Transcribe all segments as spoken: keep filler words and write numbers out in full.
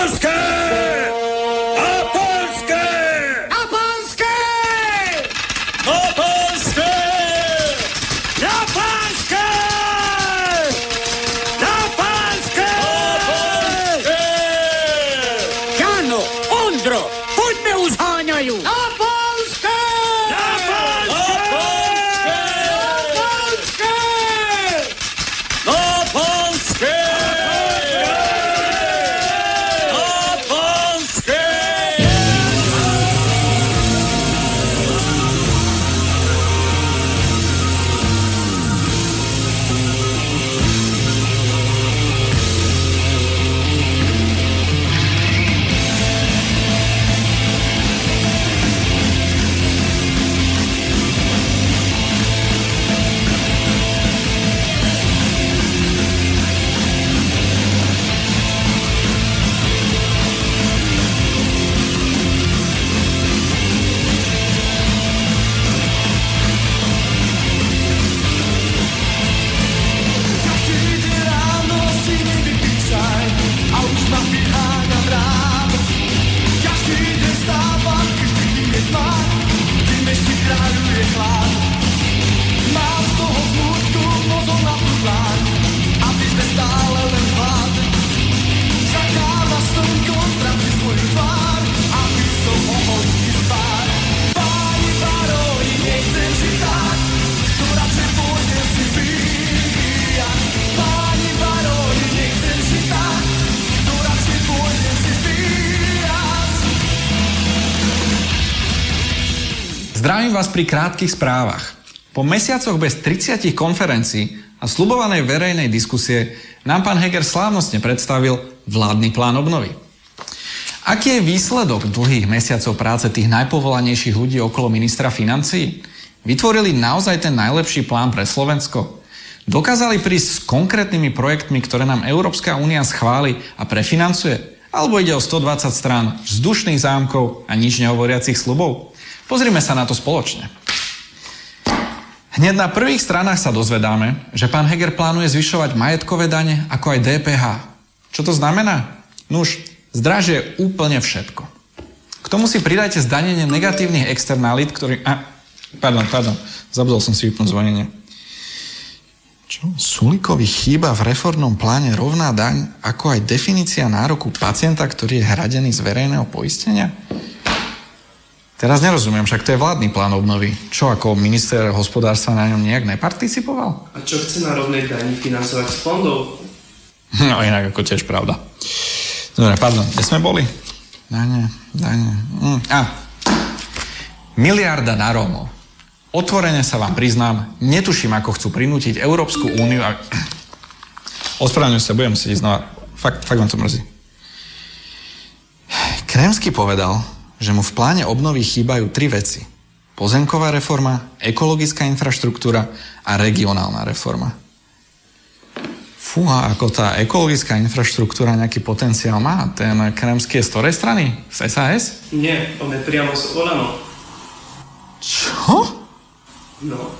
Polskę! A Polskę! A Polskę! A Polskę! Na Polskę! Na Polskę! Jano, Ondro, pójdźmy uzganiaju! A Polskę! Na Polskę! Na Polskę! Na Polskę! Zdravím vás pri krátkych správach. Po mesiacoch bez tridsiatich konferencií a sľubovanej verejnej diskusie nám pán Heger slávnostne predstavil vládny plán obnovy. Aký je výsledok dlhých mesiacov práce tých najpovolanejších ľudí okolo ministra financií? Vytvorili naozaj ten najlepší plán pre Slovensko? Dokázali prísť s konkrétnymi projektmi, ktoré nám Európska únia schváli a prefinancuje? Alebo ide o stodvadsať strán vzdušných zámkov a nič nehovoriacich sľubov? Pozrime sa na to spoločne. Hneď na prvých stranách sa dozvedáme, že pán Heger plánuje zvyšovať majetkové dane ako aj dé pé há. Čo to znamená? Nuž, zdražie úplne všetko. K tomu si pridajte zdanenie negatívnych externalít, ktorý... A, pardon, pardon, zabudol som si vypnúť zvonenie. Čo? Sulíkovi chýba v reformnom pláne rovná daň ako aj definícia nároku pacienta, ktorý je hradený z verejného poistenia? Teraz nerozumiem, však to je vládny plán obnovy. Čo, ako minister hospodárstva na ňom nejak neparticipoval? A čo chce na rovnej dani financovať z fondov? No inak ako tiež pravda. Dobre, pardon, kde sme boli? Dane, dane. Mm. A, miliarda na Rómov. Otvorene sa vám priznám, netuším, ako chcú prinútiť Európsku úniu a... Ospravedlňujem sa, budem sedieť znova. Fakt, fakt vám to mrzí. Kremsky povedal, že mu v pláne obnovy chýbajú tri veci. Pozemková reforma, ekologická infraštruktúra a regionálna reforma. Fúha, ako tá ekologická infraštruktúra nejaký potenciál má. Ten Kremský je z ktorej strany? Z es a es? Nie, on je priamo z Olano. Čo? No.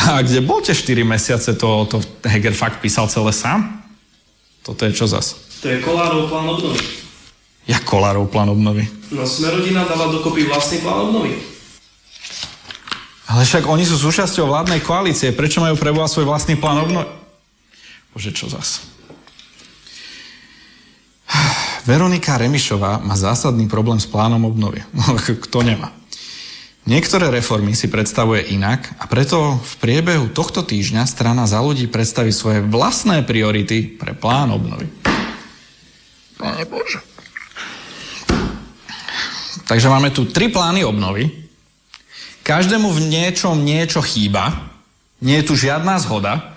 A kde bol tie štyri mesiace, to, to Heger fakt písal celé sám? Toto je čo zas? To je Kolárov plán obnovy. Jak Kolárov plán obnovy? No, Smerodina dala dokopy vlastný plán obnovy. Ale však oni sú súčasťou vládnej koalície. Prečo majú preboha svoj vlastný plán obnovy? Bože, čo zas? Veronika Remišová má zásadný problém s plánom obnovy. Kto nemá? Niektoré reformy si predstavuje inak a preto v priebehu tohto týždňa strana Za ľudí predstaví svoje vlastné priority pre plán obnovy. Pane Bože. Takže máme tu tri plány obnovy. Každému v niečom niečo chýba. Nie je tu žiadna zhoda.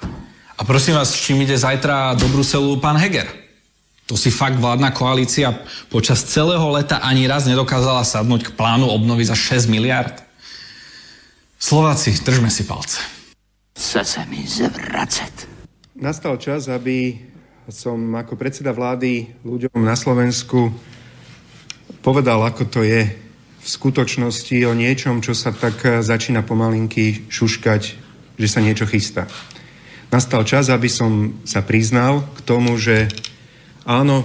A prosím vás, s čím ide zajtra do Bruselu pán Heger? To si fakt vládna koalícia počas celého leta ani raz nedokázala sadnúť k plánu obnovy za šesť miliárd. Slováci, držme si palce. Chce sa mi zvracať. Nastal čas, aby som ako predseda vlády ľuďom na Slovensku povedal, ako to je v skutočnosti o niečom, čo sa tak začína pomalinky šuškať, že sa niečo chystá. Nastal čas, aby som sa priznal k tomu, že áno,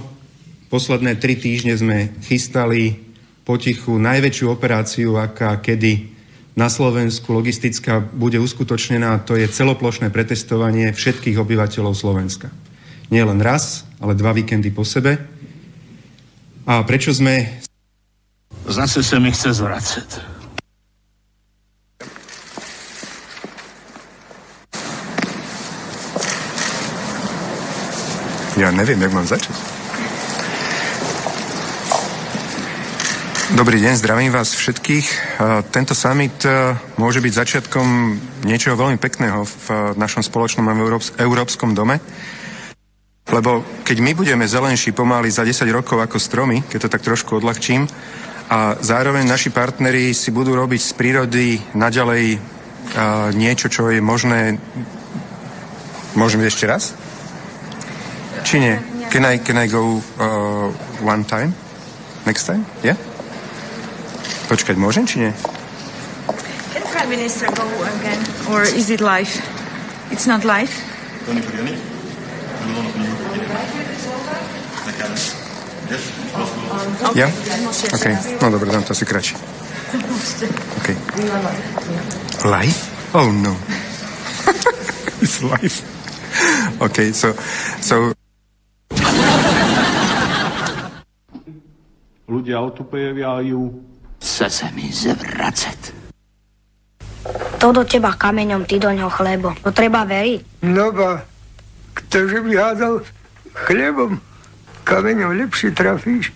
Posledné tri týždne sme chystali potichu najväčšiu operáciu, aká kedy na Slovensku logistická bude uskutočnená, to je celoplošné pretestovanie všetkých obyvateľov Slovenska. Nie len raz, ale dva víkendy po sebe. A prečo sme... Zase sa mi chce zvracať. Ja neviem, jak mám začať. Dobrý deň, zdravím vás všetkých. Tento summit môže byť začiatkom niečoho veľmi pekného v našom spoločnom európskom dome, lebo keď my budeme zelenší pomaly za desať rokov ako stromy, keď to tak trošku odľahčím, a zároveň naši partneri si budú robiť z prírody naďalej niečo, čo je možné... Môžem ešte raz? Či nie? Can I, can I go uh, one time? Next time? Yeah? Počkať, môžem, či nie? Can Prime Minister go again? Or is it live? It's not live? Ja? OK. No dobre, dám to asi kratšie. OK. Live? Oh, no. It's live. OK, so... so... Ľudia otupievajú... Chce sa mi zvracať. To do teba kameňom, ty do ňoho chlebo. To treba veriť. No ba, ktože by hádal chlebom, kameňom lepšie trafíš.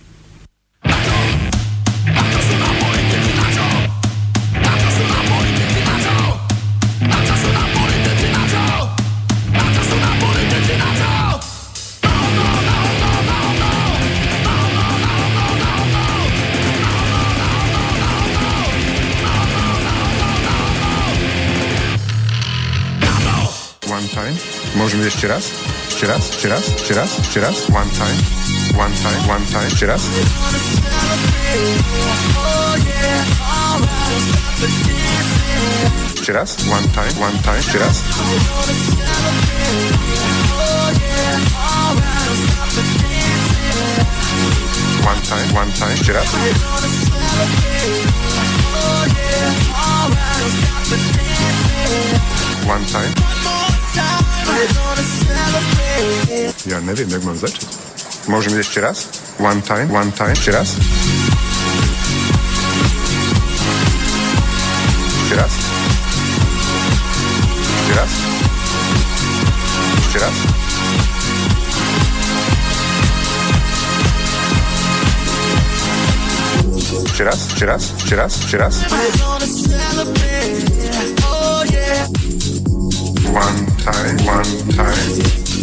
Môžeme ešte raz? Ešte raz? Ešte raz? Ešte raz? Ešte raz? One time. One time. One time. Ešte raz? Ešte raz? One time. One time. Ešte raz? One time. One time. Ešte raz? One time. Ja neviem, jak mám začať. Môžem ísť ešte raz? One time, one time, ešte raz? Ešte raz? Ešte raz? Ešte raz? Ešte raz? Ešte raz? Ešte raz? Ešte raz? One time, one time,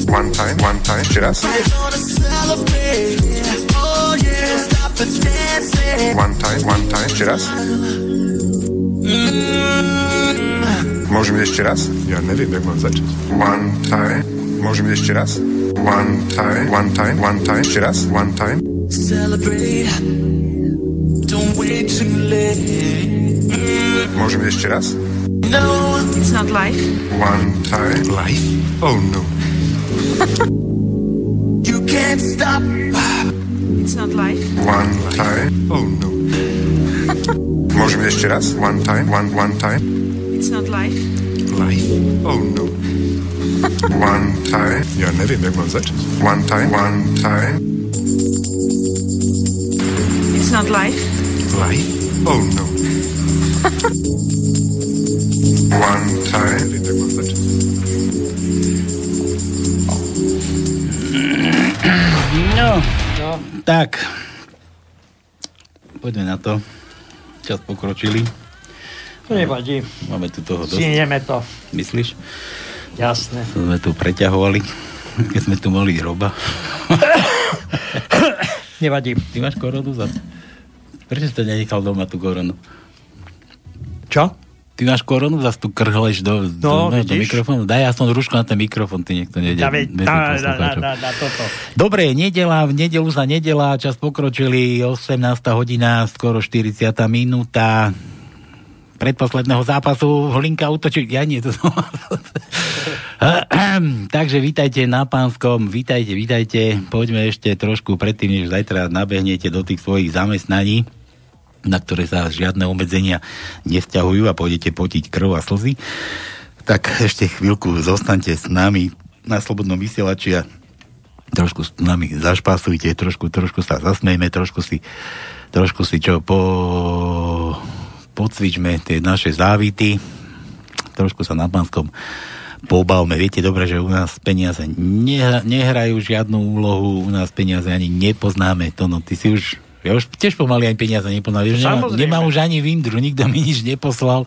one time, one time, ešte raz. One time, one time, ešte raz. Môžem ešte raz? Ja neviem, jak mám začať. One time, môžem ešte raz? One time, one time, one time, ešte raz. One time. Celebrate, don't wait too late. Môžem ešte raz? No, it's not life. One time. Life? Oh, no. You can't stop. It's not life. One time. Oh, no. Môžeme ešte raz? One time. One, one time. It's not life. Life? Oh, no. One time. Ja neviem, jak mám začať. One time. One time. It's not life. Life? Oh, no. One time. No, no, tak. Poďme na to. Čas pokročili. To nevadí. Máme tu toho dosť. Zinieme to. Myslíš? Jasné. To sme tu preťahovali, keď sme tu mali roba. Nevadí. Ty máš koronu za... Prečo si to nenechal doma, tú koronu? Čo? Ty máš koronu, zase tu krhleš do, no, do, do mikrofónu. Daj aspoň rúško na ten mikrofón, ty niekto nejde. Dá, dá, dá, dá, dá, toto. Dobre, nedeľa, v nedelu sa nedeľa, čas pokročili, osemnásta hodina, skoro štyridsiata minúta predposledného zápasu. Hlinka útočí, ja nie, to som... Takže vítajte na Pánskom, vítajte, vítajte. Poďme ešte trošku predtým, než zajtra nabehnete do tých svojich zamestnaní, na ktoré sa žiadne obmedzenia nevzťahujú a pôjdete potiť krv a slzy. Tak ešte chvíľku zostaňte s nami na Slobodnom vysielači a trošku s nami zašpásujte, trošku, trošku sa zasmejme, trošku si, trošku si čo po, pocvičme tie naše závity, trošku sa na Pánskom pobavme. Viete dobre, že u nás peniaze nehrajú žiadnu úlohu, u nás peniaze ani nepoznáme. Tono, ty si už, ja už tiež pomaly ani peniaze nepoznáme. Nemám nemá už ani vindru, nikto mi nič neposlal.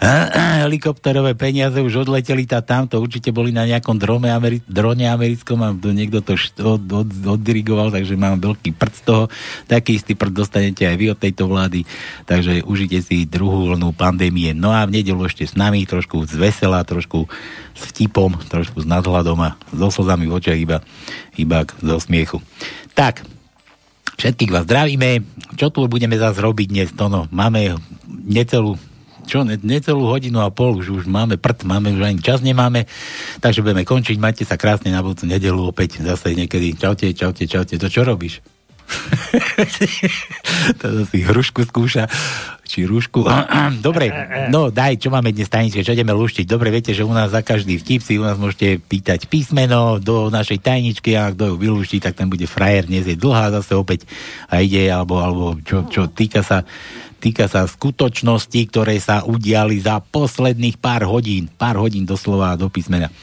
Helikopterové peniaze už odleteli tá tamto, určite boli na nejakom drome, Ameri- drone americkom a niekto to št- od, od, oddirigoval, takže mám veľký prd z toho. Taký istý prd dostanete aj vy od tejto vlády, takže užite si druhú vlnu pandémie. No a v nedeľu ešte s nami, trošku zvesela, trošku s vtipom, trošku s nadhľadom a so slzami v očiach, iba, iba zo smiechu. Tak, všetkých vás zdravíme. Čo tu budeme zase robiť dnes? Tono, máme necelú, čo, ne, necelú hodinu a pol, už, už máme prd, máme už ani čas nemáme, takže budeme končiť. Majte sa krásne, na budúcu nedelu opäť zase niekedy. Čaute, čaute, čaute. To čo robíš? To si hrušku skúša. Či rúšku. Dobre, no daj, čo máme dnes tajničke, čo ideme luštiť. Dobre, viete, že u nás za každý vtip si u nás môžete pýtať písmeno do našej tajničky a kto ju vylúští, tak ten bude frajer. Dnes je dlhá zase opäť a ide, alebo, alebo čo, čo týka sa týka sa skutočnosti, ktoré sa udiali za posledných pár hodín. Pár hodín doslova do písmena.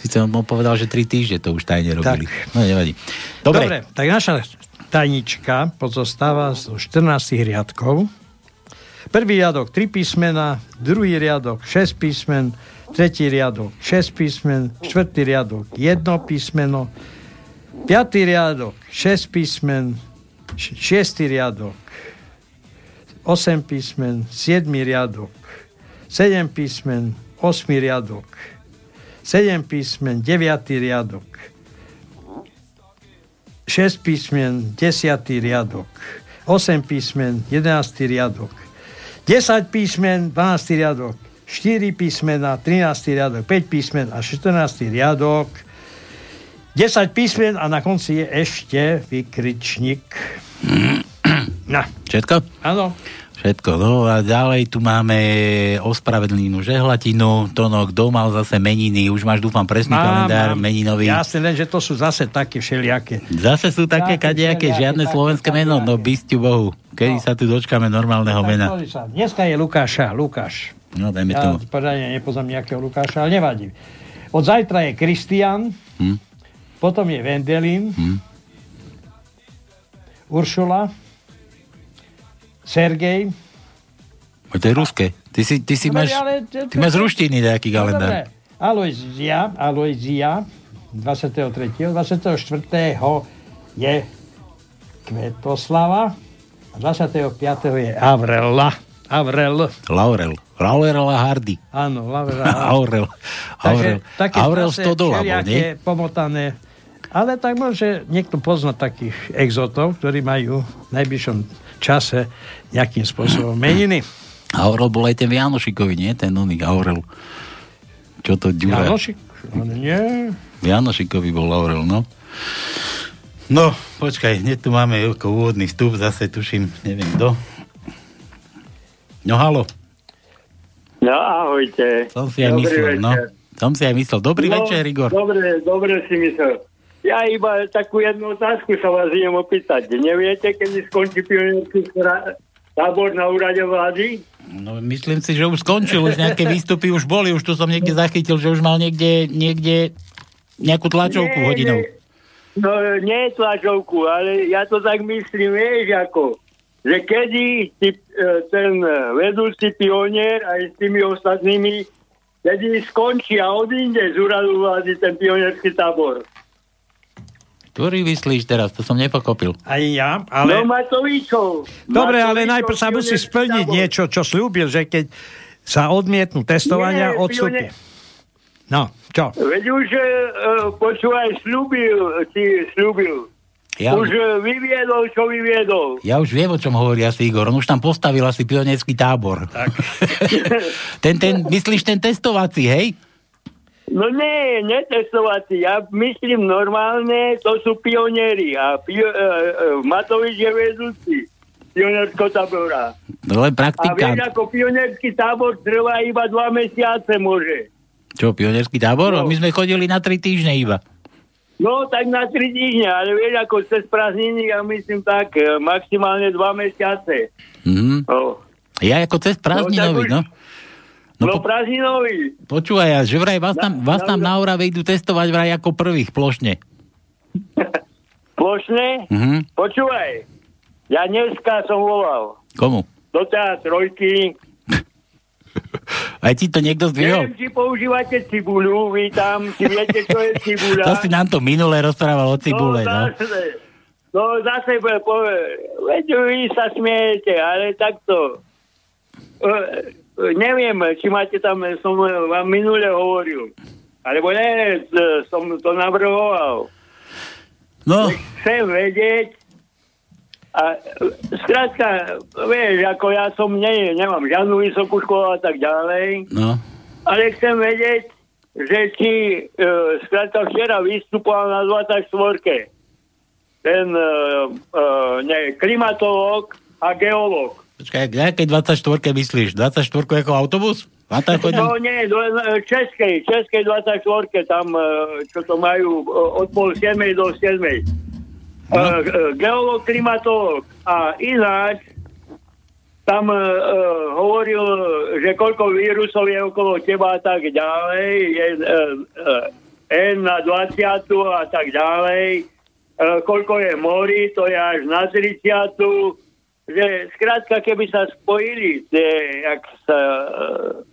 Sice on povedal, že tri týždne to už tajne robili. Tak. No nevadí. Dobre. Dobre, tak naša tajnička pozostáva z štrnástich riadkov. Prvý riadok tri písmena, druhý riadok šesť písmen, tretí riadok šesť písmen, štvrtý riadok jedno písmeno, piatý riadok šesť písmen, šiestý riadok osem písmen, siedmy riadok sedem písmen, osem riadok sedem písmen, deviaty riadok šesť písmen, desať riadok osem písmen, jedenásty riadok desať písmen, dvanásty riadok, štyri písmena, trinásty riadok, päť písmen a štrnásty riadok, desať písmen a na konci je ešte vykričník. No. Všetko? Áno. Všetko. No a ďalej tu máme ospravedlnenú žehlatinu. Tono, kto mal zase meniny? Už máš, dúfam, presný mám, kalendár mám. Meninový. Jasne, len, že to sú zase také všelijaké. Zase sú také kadejaké, žiadne také, slovenské také, meno. Také. No bystiu Bohu. Kedy no. sa tu dočkáme normálneho no, mena? Dneska je Lukáša, Lukáš. No, dajme ja tomu. Pořádne nepoznám nejakého Lukáša, ale nevadí. Od zajtra je Kristián, hm? Potom je Vendelín, hm? Uršula, Sergej. O, to je ruské. Ty si, ty si máš, ty máš z ruštiny nejaký kalendár. Alojzia, Alojzia, dvadsiateho tretieho dvadsiateho štvrtého je Kvetoslava, a dvadsiateho piateho je Avrela. Avrel. Laurel. Laurela Hardy. Áno, Laurela Hardy. Aurel. Aurel. Takže, Aurel Stodola bol, nie? Pomotané. Ale tak môže niekto poznať takých exotov, ktorí majú v najbližšom čase nejakým spôsobom meniny. Aurel bol aj ten Vianošikovi, nie? Ten oný Aurel. Čo to ďura? Vianošik? Nie. Vianošikovi bol Aurel, no. No, počkaj, hneď tu máme ako úvodný vstup, zase tuším, neviem kto. No, halo. No, ahojte. Som si aj dobrý myslel, večer. no. Som si aj myslel. Dobrý no, večer, Igor. Dobre, dobre si myslel. Ja iba takú jednu otázku sa vás idem opýtať. Neviete, kedy skončí pionierský tábor na úrade vlády? No, myslím si, že už skončil. Už nejaké výstupy už boli. Už tu som niekde zachytil, že už mal niekde, niekde nejakú tlačovku nie, hodinou. Nie. No, nie tlačovku, ale ja to tak myslím, vieš, ako, že kedy ten vedúci pionier aj s tými ostatnými, kedy skončí a odíde z úradu vlády ten pionierský tábor. Ktorý vyslíš teraz? To som nepokopil. Aj ja, ale... No Matovičov. Dobre, Matovičov, ale najprv sa musí splniť tábor. Niečo, čo slúbil, že keď sa odmietnú testovania, odstúpi. No, čo? Veď už uh, počúvaj, slúbil, si slúbil. Ja už uh, vyviedol, čo vyviedol. Ja už viem, o čom hovorí asi Igor. On už tam postavil asi pionierský tábor. Tak. ten, ten, myslíš ten testovací, hej? No nie, netestovací. Ja myslím normálne, to sú pionieri. A pio- uh, Matovič je vedúci pionierského tábora. Ale praktika... A vieš, ako pionierský tábor trvá iba dva mesiace, môže. Čo, pionierský tábor? No. My sme chodili na tri týždne iba. No, tak na tri týždne, ale vieš, ako cez prázdniny, ja myslím tak, maximálne dva mesiace. Mm. No. Ja ako cez prázdninový, no. No, no po- prázdninový. Počúvaj, že vraj vás tam, vás tam na Orave idú testovať vraj ako prvých, plošne. Plošne? Mm-hmm. Počúvaj, ja dneska som volal. Komu? Do tá trojky. Aj ti to niekto zdvihol? Neviem, či používate cibuľu, vy tam, či viete, čo je cibuľa. To si nám to minule rozprával o cibule, no. Zase, no zase, veď vy sa smiete, ale takto... Uh, neviem, či máte tam, som vám minule hovoril, alebo ne, som to navrhoval. No. Chcem vedieť, a skrátka, vieš, ako ja som, ne, nemám žiadnu vysokú školu a tak ďalej, no. Ale chcem vedieť, že či, uh, skrátka včera vystupoval na dvadsaťštvorke ten uh, uh, ne, klimatológ a geológ. Počkaj, na akej dvadsaťštvorke myslíš? dvadsaťštvorku ako autobus? No nie, českej, českej dvadsaťštvorke, tam, čo to majú od pol siedmej do siedmej. No. Geológ, klimatológ. A ináč tam uh, hovoril, že koľko vírusov je okolo teba a tak ďalej. Je uh, N na dvadsať a tak ďalej. Uh, koľko je morí, to je až na tridsať. Že skrátka, keby sa spojili, tie, jak sa uh,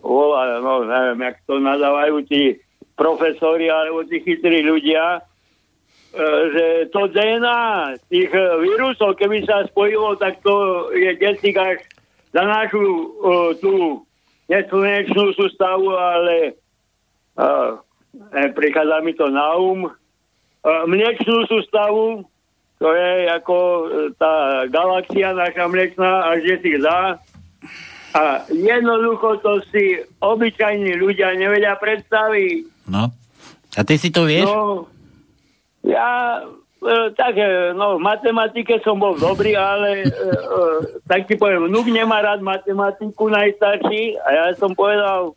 volá, no neviem, jak to nadávajú tí profesori alebo tí chytrí ľudia, uh, že to dé en á tých uh, vírusov, keby sa spojilo, tak to je desík až za našu uh, tú neslnečnú sústavu, ale uh, prichádza mi to na um. Uh, mliečnú sústavu, to je ako tá galaxia naša mlečná až desík za. A jednoducho to si obyčajní ľudia nevedia predstaviť. No. A ty si to vieš? No, ja e, tak, no, v matematike som bol dobrý, ale e, e, tak ti poviem, vnuk nemá rád matematiku, najstarší, a ja som povedal,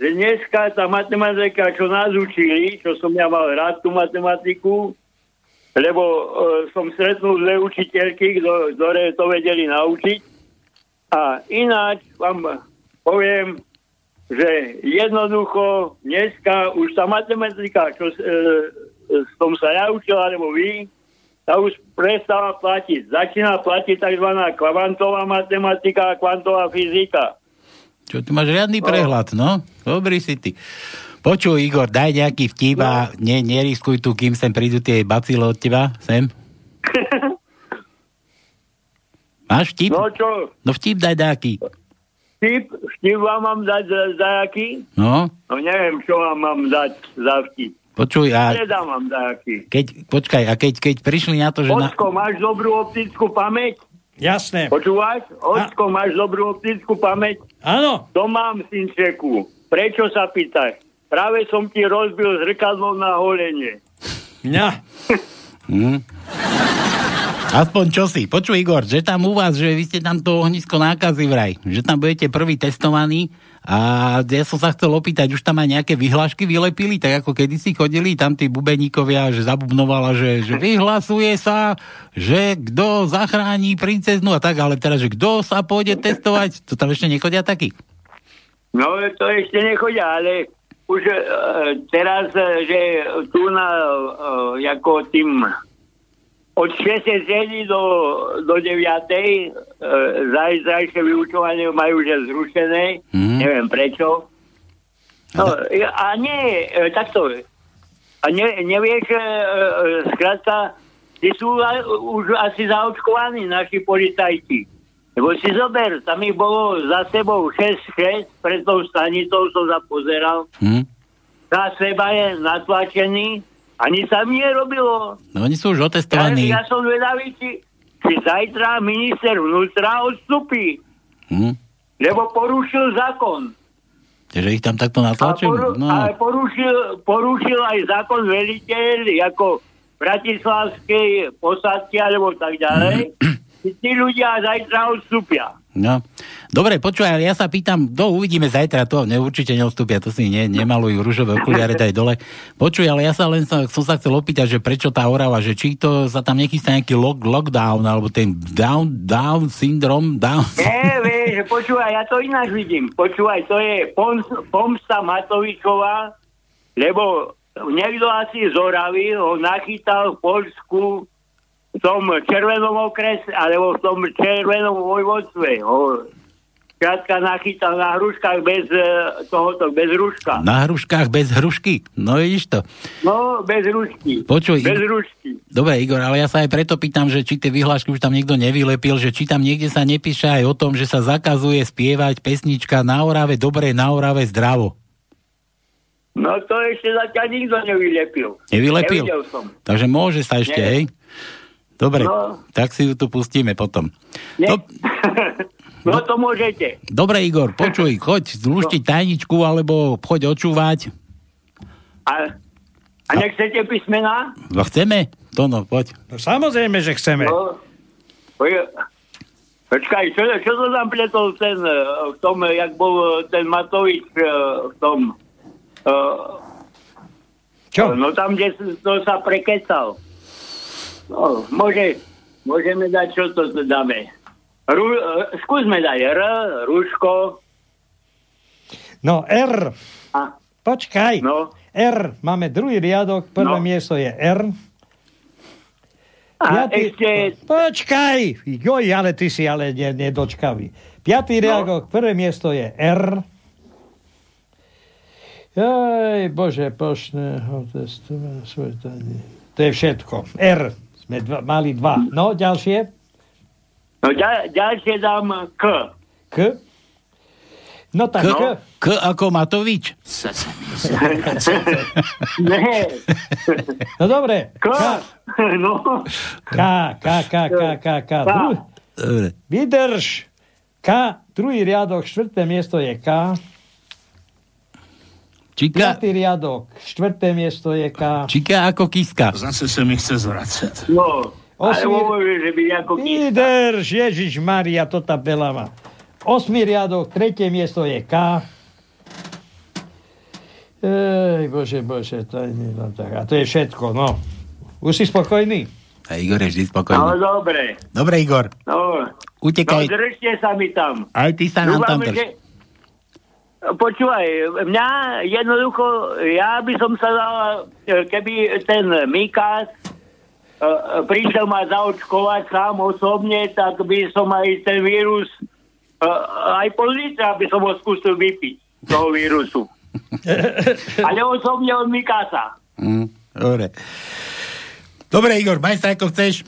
že dneska tá matematika, čo nás učili, čo som ja mal rád, tú matematiku, lebo e, som stretnul dve učiteľky, ktoré to vedeli naučiť. A ináč vám poviem, že jednoducho dneska už tá matematika, čo e, som sa ja učil, alebo vy, tá už prestáva platiť. Začína platiť tzv. Kvantová matematika a kvantová fyzika. Čo, ty máš riadny prehľad, no? Dobrý si ty. Počuj, Igor, daj nejaký vtip a ne, neriskuj tu, kým sem prídu tie bacile od teba, sem. Máš vtip? No čo? No vtip daj nejaký. Vtip? Vtip vám mám dať za, za jaký? No. No neviem, čo vám mám dať za vtip. Počuj, a... Nedám vám za jaký. Keď, počkaj, a keď, keď prišli na to, že... Očko, na... máš dobrú optickú pamäť? Jasné. Počúvaš? Očko, a... máš dobrú optickú pamäť? Áno. To mám, synčeku. Prečo sa pýtaš? Práve som ti rozbil zrkadlo na holenie. Mňa. mm. Aspoň čosi. Počuj, Igor, že tam u vás, že vy ste tam to ohnisko nákazy vraj. Že tam budete prvý testovaní. A ja som sa chcel opýtať, už tam aj nejaké vyhlášky vylepili, tak ako kedysi chodili tam tí bubeníkovia, že zabubnovala, že, že vyhlasuje sa, že kto zachrání princeznu a tak, ale teraz, že kto sa pôjde testovať, to tam ešte nechodia takí. No, to ešte nechodia, ale... Už e, teraz, že tu na, e, ako tým od šesť do, do deväť e, zajtrajšie vyučovanie majú že zrušené, mm. neviem prečo. No, a nie, e, takto, a ne, nevieš, e, skrátka, tí sú a, už asi zaočkovaní naši policajti. Lebo si zober, tam ich bolo za sebou šesť šesť, pred tou stanicou som zapozeral. Hmm. Za seba je natlačený, ani sa mi nerobilo. No oni sú už otestovaní. Ja, ja som vedavý, či, či zajtra minister vnútra odstupí. Hmm. Lebo porušil zákon. Že ich tam takto natlačili? A poru, no. a porušil, porušil aj zákon veliteľ ako bratislavskej posádky alebo tak ďalej. Tí ľudia zajtra odstúpia. No. Dobre, počúaj, ale ja sa pýtam, do uvidíme zajtra, to ne, určite neodstúpia, to si ne, nemalujú ružové okuliare daj dole. Počuj, ale ja sa len som, som sa chcel opýtať, že prečo tá Orava, že či to sa tam nechystá nejaký lock, lockdown, alebo ten down, down syndrom, down... Nie, vieš, počúvaj, ja to ináč vidím. Počúvaj, to je pomsta Matovičová, lebo niekto asi z Oravy ho nachytal v Poľsku v tom červenom okrese, alebo v tom červenom vojvodstve. Krátka nachytal na hruškách bez tohoto, bez hruška. Na hruškách bez hrušky? No vidíš to. No, bez hrušky. Počuj. Bez hrušky. Dobre, Igor, ale ja sa aj preto pýtam, že či tie vyhlášky už tam niekto nevylepil, že či tam niekde sa nepíše aj o tom, že sa zakazuje spievať pesnička Na Orave dobre, na Orave zdravo. No to ešte zatiaľ nikto nevylepil. Nevylepil? Nevidel som. Takže môže sa ešte, ne. Hej? Dobre, no. Tak si ju tu pustíme potom. Ne. To... No to môžete. Dobre, Igor, počuj, choď zluštiť tajničku, alebo choď očúvať. A, a nechcete písmená? No chceme, Tono, poď. No samozrejme, že chceme. No. Počkaj, čo, čo to tam pletol ten, v tom, jak bol ten Matovič v tom... Čo? No tam, kde to sa prekecal. No, môže, môžeme dať, čo to dáme. Rú, skúsme dať R, rúško. No R. A? Počkaj. No. R. Máme druhý riadok, prvé no. miesto je R. A Piatý... ešte... Počkaj. Joj, ale ty si ale nedočkavý. Piatý no. riadok, prvé miesto je R. Joj, Bože, pošne ho testovať svoje tady. To je všetko. R. Sme dva, mali dva. No, ďalšie. No ďal, ďalšie dám K. K? No tak K. K, K ako Matovič. Nie. No dobre. K. No. K, K, K, K, K, K. Dru... Vydrž. K, druhý riadok, štvrté miesto je K. Čika... Piatý riadok, štvrté miesto je K. Čika ako Kiska. Zase sa mi chce zvracať. No. Osmi... Ale hovorí, že by ako Kiska. Vydrž, Ježišmaria, to tá belava. Osmi riadok, tretie miesto je K. Ej, bože, bože, to je... No, tak. A to je všetko, no. Už si spokojný? A Igor je vždy spokojný. No, dobre. Dobre, Igor. No, utekaj. No, držte sa mi tam. Aj ty sa nám tam drž. Že... Počúvaj, mňa jednoducho, ja by som sa dal, keby ten Mikas Uh, prišiel ma zaočkovať sám osobne, tak by som aj ten vírus, uh, aj pol litra by som ho skúsil vypiť, toho vírusu. Ale osobne od Mikasa. Mm, dobre. Dobre, Igor, maj sa ako chceš.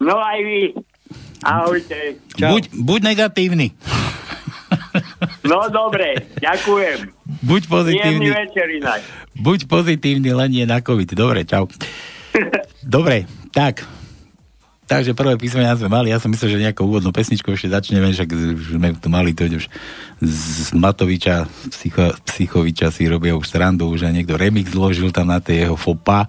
No aj vy. Ahojte. Buď, buď negatívny. No dobre, ďakujem. Buď pozitívny. Príjemný večer inak. Buď pozitívny, len nie na COVID. Dobre, čau. Dobre, tak. Takže prvé písmená sme mali. Ja som myslel, že nejakú úvodnú pesničku ešte začneme, však sme tu mali to už z Matoviča, Psycho, Psychoviča si robia už srandu, už aj niekto remix zložil tam na tie jeho fopa.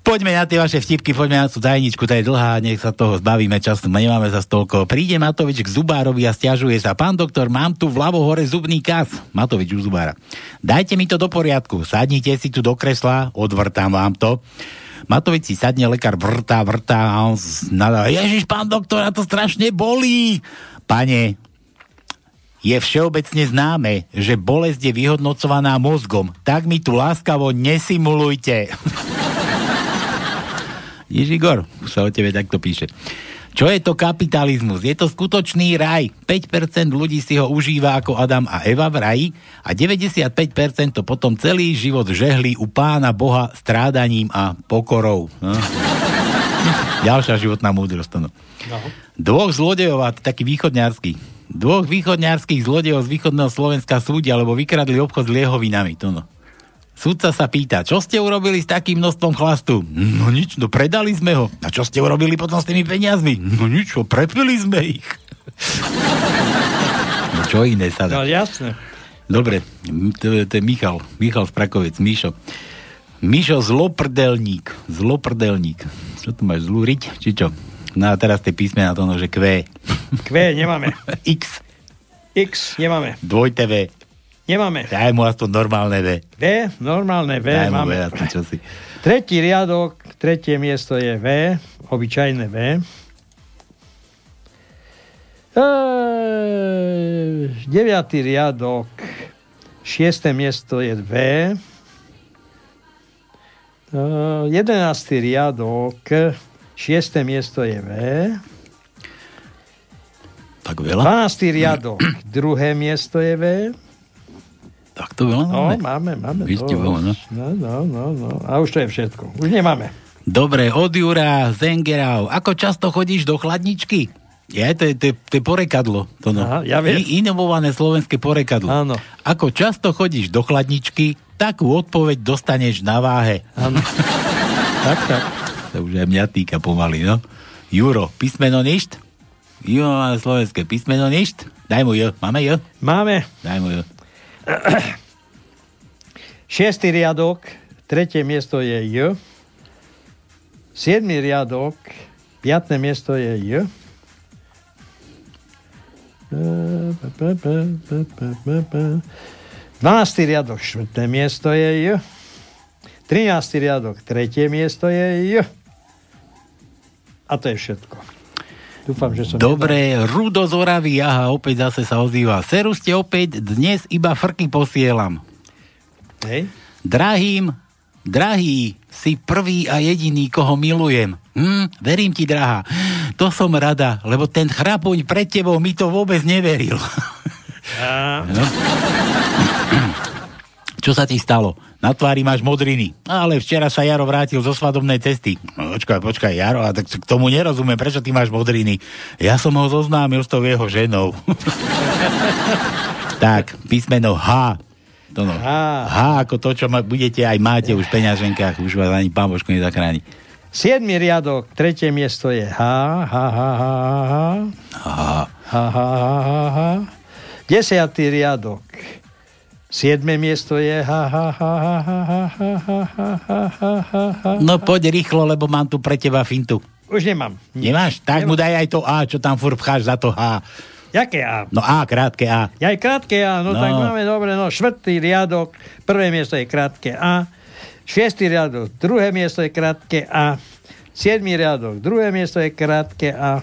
Poďme na tie vaše vtipky, poďme na tú tajničku, tá je dlhá, nech sa toho zbavíme, času nemáme za toľko. Príde Matovič k zubárovi a stiažuje sa. Pán doktor, mám tu vľavo hore zubný kas. Matovič u zubára. Dajte mi to do poriadku, sadnite si tu do kresla, odvrtám vám to. Matovič si sadne, lekár vrtá, vrtá a on nadáva. Ježiš, pán doktor, a to strašne bolí. Pane, je všeobecne známe, že bolesť je vyhodnocovaná mozgom. Tak mi tu láskavo nesimulujte. Ježiš, Igor, sa o tebe takto píše. Čo je to kapitalizmus? Je to skutočný raj. päť percent ľudí si ho užíva ako Adam a Eva v raji a deväťdesiatpäť percent to potom celý život žehlí u Pána Boha strádaním a pokorou. No. Ďalšia životná múdrosť. No. No. Dvoch zlodejov, a taký východňarský. Dvoch východňarských zlodejov z východného Slovenska súdia, lebo vykradli obchod s liehovinami. To no. Sudca sa pýta, čo ste urobili s takým množstvom chlastu? No nič, no predali sme ho. A čo ste urobili potom s tými peniazmi? No nič, no prepili sme ich. No čo iné sa dá. No jasne. Dobre, to, to je Michal. Michal z Prakoviec. Mišo. Mišo, zloprdelník. Zloprdelník. Čo tu máš, zlúriť? Či čo? No a teraz tie písmená to ono, že Q. Q nemáme. X. X nemáme. Dvojte V. Nemáme. Daj mu aspoň normálne V. V, normálne V Daj máme. V, aspoň čosi. Tretí riadok, tretie miesto je V. Obyčajné V. deviaty riadok, šieste miesto je V. jedenásty riadok, šieste miesto je V. Tak veľa. dvanásty riadok, druhé miesto je V. Tak to veľa máme. No, máme, máme. Vyste veľa, no? No, no, no, no. A už to je všetko. Už nemáme. Dobre, od Jura Zengerau. Ako často chodíš do chladničky? Ja, to je, to je, to je porekadlo. To no. Aha, ja viem. I, inovované slovenské porekadlo. Áno. Ako často chodíš do chladničky, takú odpoveď dostaneš na váhe. Áno. tak, tak. To už aj mňa týka pomaly, no. Juro, písmeno ništ? Inovované slovenské písmeno ništ? Daj mu jo. Máme jo? Máme. Daj mu jo. Šiestý riadok, tretie miesto je J. Siedmy riadok, piatné miesto je J. dvanásty riadok, štvrté miesto je J. trinásty riadok, tretie miesto je J. A to je všetko. Dúfam, že som... Dobre, nedal... Rudo z Oravy, aha, opäť zase sa ozýva. Seru ste opäť, dnes iba frky posielam. Hej. Drahým, drahý, si prvý a jediný, koho milujem. Hm, verím ti, drahá. To som rada, lebo ten chrapoň pred tebou mi to vôbec neveril. A... No. Čo sa ti stalo? Na tvári máš modriny. Ale včera sa Jaro vrátil zo svadobnej cesty. No, počkaj, počkaj, Jaro, a tak k tomu nerozumiem, prečo ty máš modriny. Ja som ho zoznámil s tou jeho ženou. Tak, písmeno H. No. H ako to, čo ma, budete aj máte už v peňaženkách, už vás ani pán Božko nezachráni. siedmy riadok, tretie miesto je H. H, H, H, H, H. H, H, H, H. desiaty riadok, siedme miesto je ha, ha, ha, ha, ha, ha, ha, ha, ha. No poď rýchlo, lebo mám tu pre teba fintu. Už nemám. Nemáš? Tak nemám. Mu daj aj to A, čo tam furt pcháš za to H. Jaké A? No A, krátke A. Ja aj krátke A, no, no tak máme, dobre, no štvrtý riadok, prvé miesto je krátke A, šiestý riadok, druhé miesto je krátke A, siedmy riadok, druhé miesto je krátke A,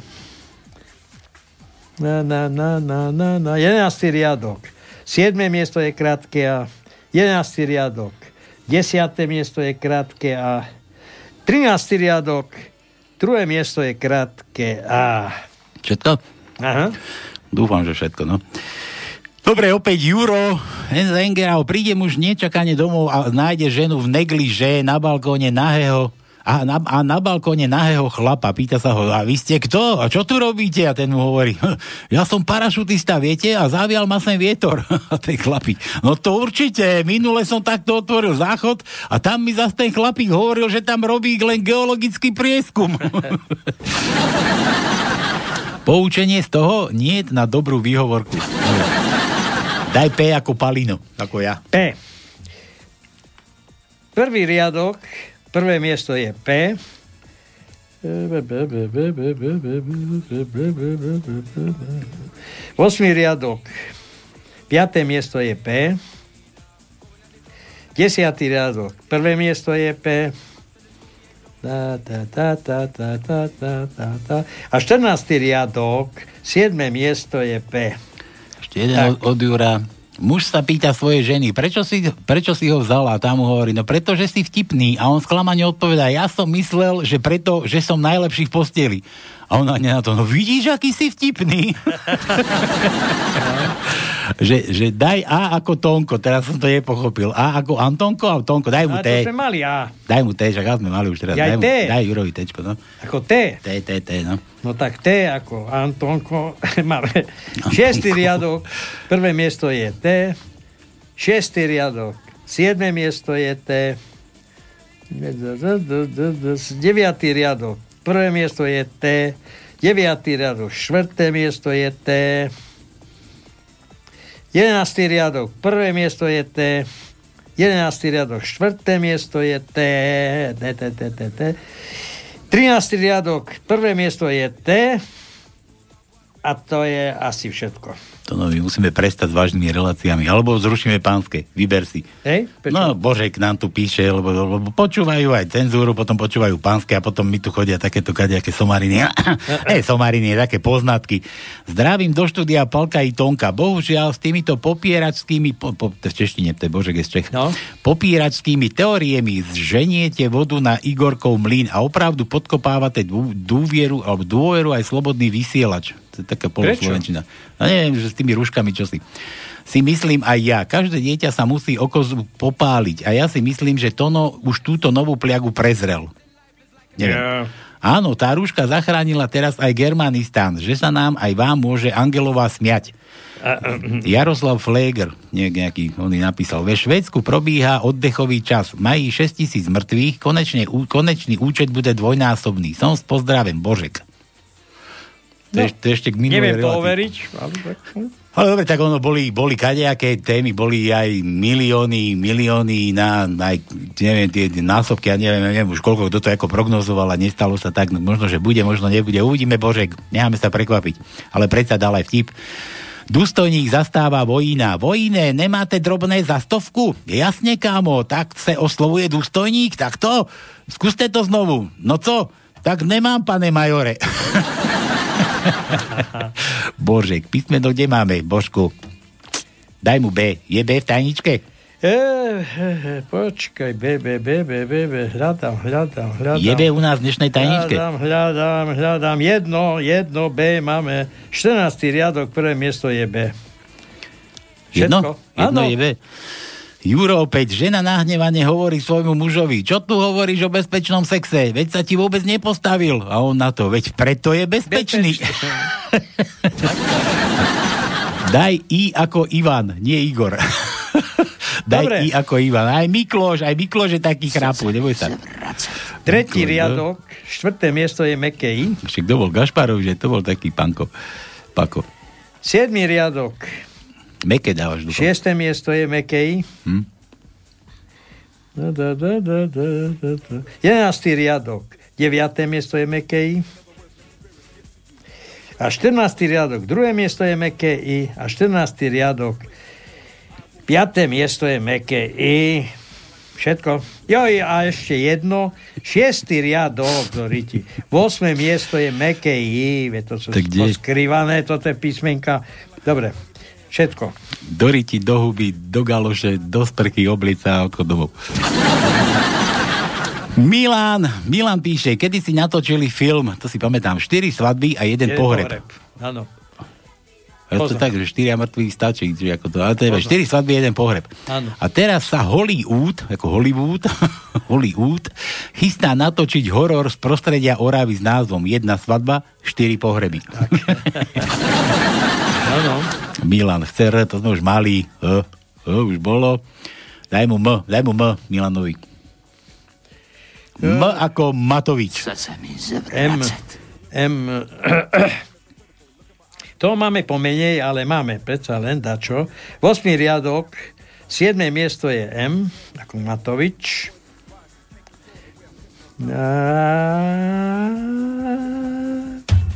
na, na, na, na, na, na, jedenásty riadok, siedme miesto je krátke A. jedenásty riadok. desiate miesto je krátke A. trinásty riadok. druhé miesto je krátke A. Všetko? Aha. Dúfam, že všetko, no. Dobre, opäť Juro Engerau. Prídem už nečakane domov a nájde ženu v negližé na balkóne nahého. A na, a na balkóne nahého chlapa. Pýta sa ho, a vy ste kto? A čo tu robíte? A ten mu hovorí, ja som parašutista, viete? A zavial ma sem vietor. A ten chlapík, no to určite, minule som takto otvoril záchod a tam mi zase ten chlapík hovoril, že tam robí len geologický prieskum. Poučenie z toho niet na dobrú výhovorku. Daj P ako Palino, ako ja. P. Prvý riadok... Prvé miesto je P. Osmý riadok. Piaté miesto je P. Desiatý riadok. Prvé miesto je P. A štrnásty riadok. Siedme miesto je P. Ešte jeden tak. Od Jura. Muž sa pýta svoje ženy, prečo si, prečo si ho vzala? A tá mu hovorí, no pretože si vtipný. A on sklamane odpovedá, ja som myslel, že preto, že som najlepší v posteli. A ona nie na to, no vidíš, aký si vtipný. že, že daj A ako Tonko, teraz som to nepochopil. A ako Antonko a Tonko, daj mu T. To sme mali A. Daj mu T, že ak sme mali už teraz. Daj, mu, daj Jurovi Tečko, no. Ako T. T, T, T, no. No tak T ako Antonko. Máme šiesty riadok, prvé miesto je T. Šiesty riadok, siedme miesto je T. Deviatý riadok, prvé miesto je T. Deviatý riadok, štvrté miesto je T. jedenásty riadok, prvé miesto je T. jedenásty riadok, štvrté miesto je T. T, T, T, T, T. trinásty riadok, prvé miesto je T. A to je asi všetko. To no, my musíme prestať s vážnymi reláciami. Alebo zrušíme pánske. Vyber si. Hej, no, Božek nám tu píše, lebo, lebo počúvajú aj cenzúru, potom počúvajú pánske a potom mi tu chodia takéto kadejaké somariny. Ne, somariny, také poznatky. Zdravím do štúdia Palka i Tonka. Bohužiaľ, s týmito popieračskými po, po, v češtine, to je Božek je z Čech. No. Popieračskými teóriemi zženiete vodu na Igorkov mlyn a opravdu podkopávate dô, dôveru, alebo dôveru aj slobodný vysielač. To je taká poloslovenčina. No neviem, že s tými rúškami čo si. Si myslím aj ja. Každé dieťa sa musí oko popáliť. A ja si myslím, že Tono už túto novú pliagu prezrel. Neviem. Yeah. Áno, tá rúška zachránila teraz aj Germanistán, že sa nám aj vám môže Angelová smiať. Jaroslav Fleger, nejaký, on napísal, ve Švédsku probíha oddechový čas, mají šesťtisíc mŕtvych, konečne, konečný účet bude dvojnásobný. Som s pozdravem, Božek. To je, to je ešte k minulej neviem relácii. To overiť. Ale dobre, tak ono, boli, boli kadejaké témy, boli aj milióny, milióny na, na neviem, tie násobky, ja neviem, neviem už koľko, kto to ako prognozoval a nestalo sa tak, možno, že bude, možno nebude. Uvidíme, Božek, necháme sa prekvapiť. Ale predsa dal aj vtip. Dustojník zastáva vojína. Vojíne, nemáte drobné za stovku? Jasne, kámo, tak sa oslovuje dustojník, tak to? Skúste to znovu. No co? Tak nemám, pane majore. Božek, písmeno kde máme, Božku? Daj mu B. Je B v tajničke? E, e, počkaj, B, B, B, B, B, B, hľadám, hľadám, hľadám. Je B u nás v dnešnej tajničke? Hľadám, hľadám, hľadám, jedno, jedno B máme. štrnásty riadok, prvé miesto je B. Všetko? Jedno? Jedno je B. Juro opäť, žena nahnevane hovorí svojmu mužovi, čo tu hovoríš o bezpečnom sexe? Veď sa ti vôbec nepostavil. A on na to, veď preto je bezpečný. Daj I ako Ivan, nie Igor. Daj dobre. I ako Ivan. Aj Mikloš, aj Mikloš je taký chrápu, neboj sa. Tretí riadok, štvrté miesto je meké I. Ešte kto bol? Gašparov, že to bol taký panko. Pako. Siedmy riadok, meké dávaš duchom. Šiesté miesto je meké. Hm? Da, da, da, da, da, da. Jedenásty riadok. Deviaté miesto je meké. A štrnásty riadok. Druhé miesto je meké. A štrnásty riadok. Piaté miesto je meké. Všetko. Joj, a ešte jedno. Šiestý riadok. Doriti. Vosme miesto je meké. To sú poskrivané, toto je písmenka. Dobre. Všetko. Do ryti, do huby, do galoše, do sprky, oblica a odchod domov. Milan, Milan píše, kedy si natočili film, to si pamätám, štyri svadby a jeden, jeden pohreb. pohreb. Áno. Ja to tak, že štyria mŕtvi stačí, že ako to, ale to je štyri svadby a jeden pohreb. Áno. A teraz sa Hollywood, ako Hollywood, Hollywood, chystá natočiť horor z prostredia Oravy s názvom Jedna svadba, štyri pohreby. Tak. Áno. Milan chce R, to sme už mali. E, e, už bolo. Daj mu M, daj mu M Milanovi. M ako Matovič. M, M. To máme pomenej, ale máme predsa len dačo. Osmý riadok, siedme miesto je M, ako Matovič.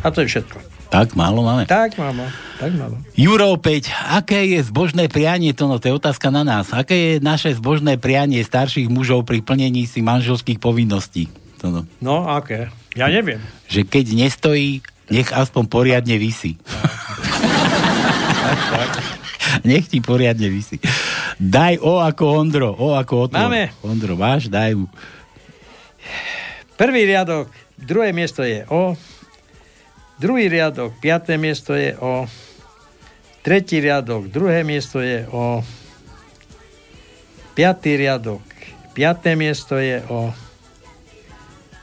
A to je všetko. Tak málo máme. Tak málo, tak málo. Juro opäť, aké je zbožné prianie, to, no, to je otázka na nás, aké je naše zbožné prianie starších mužov pri plnení si manželských povinností? To, no, no aké? Ja neviem. Že keď nestojí, nech aspoň poriadne visí. Tak, tak. Nech ti poriadne visí. Daj O ako Ondro, O ako Otvor. Máme. Ondro, máš? Daj mu. Prvý riadok, druhé miesto je O. Druhý riadok, piaté miesto je O. Tretí riadok, druhé miesto je O. Piatý riadok, piaté miesto je O.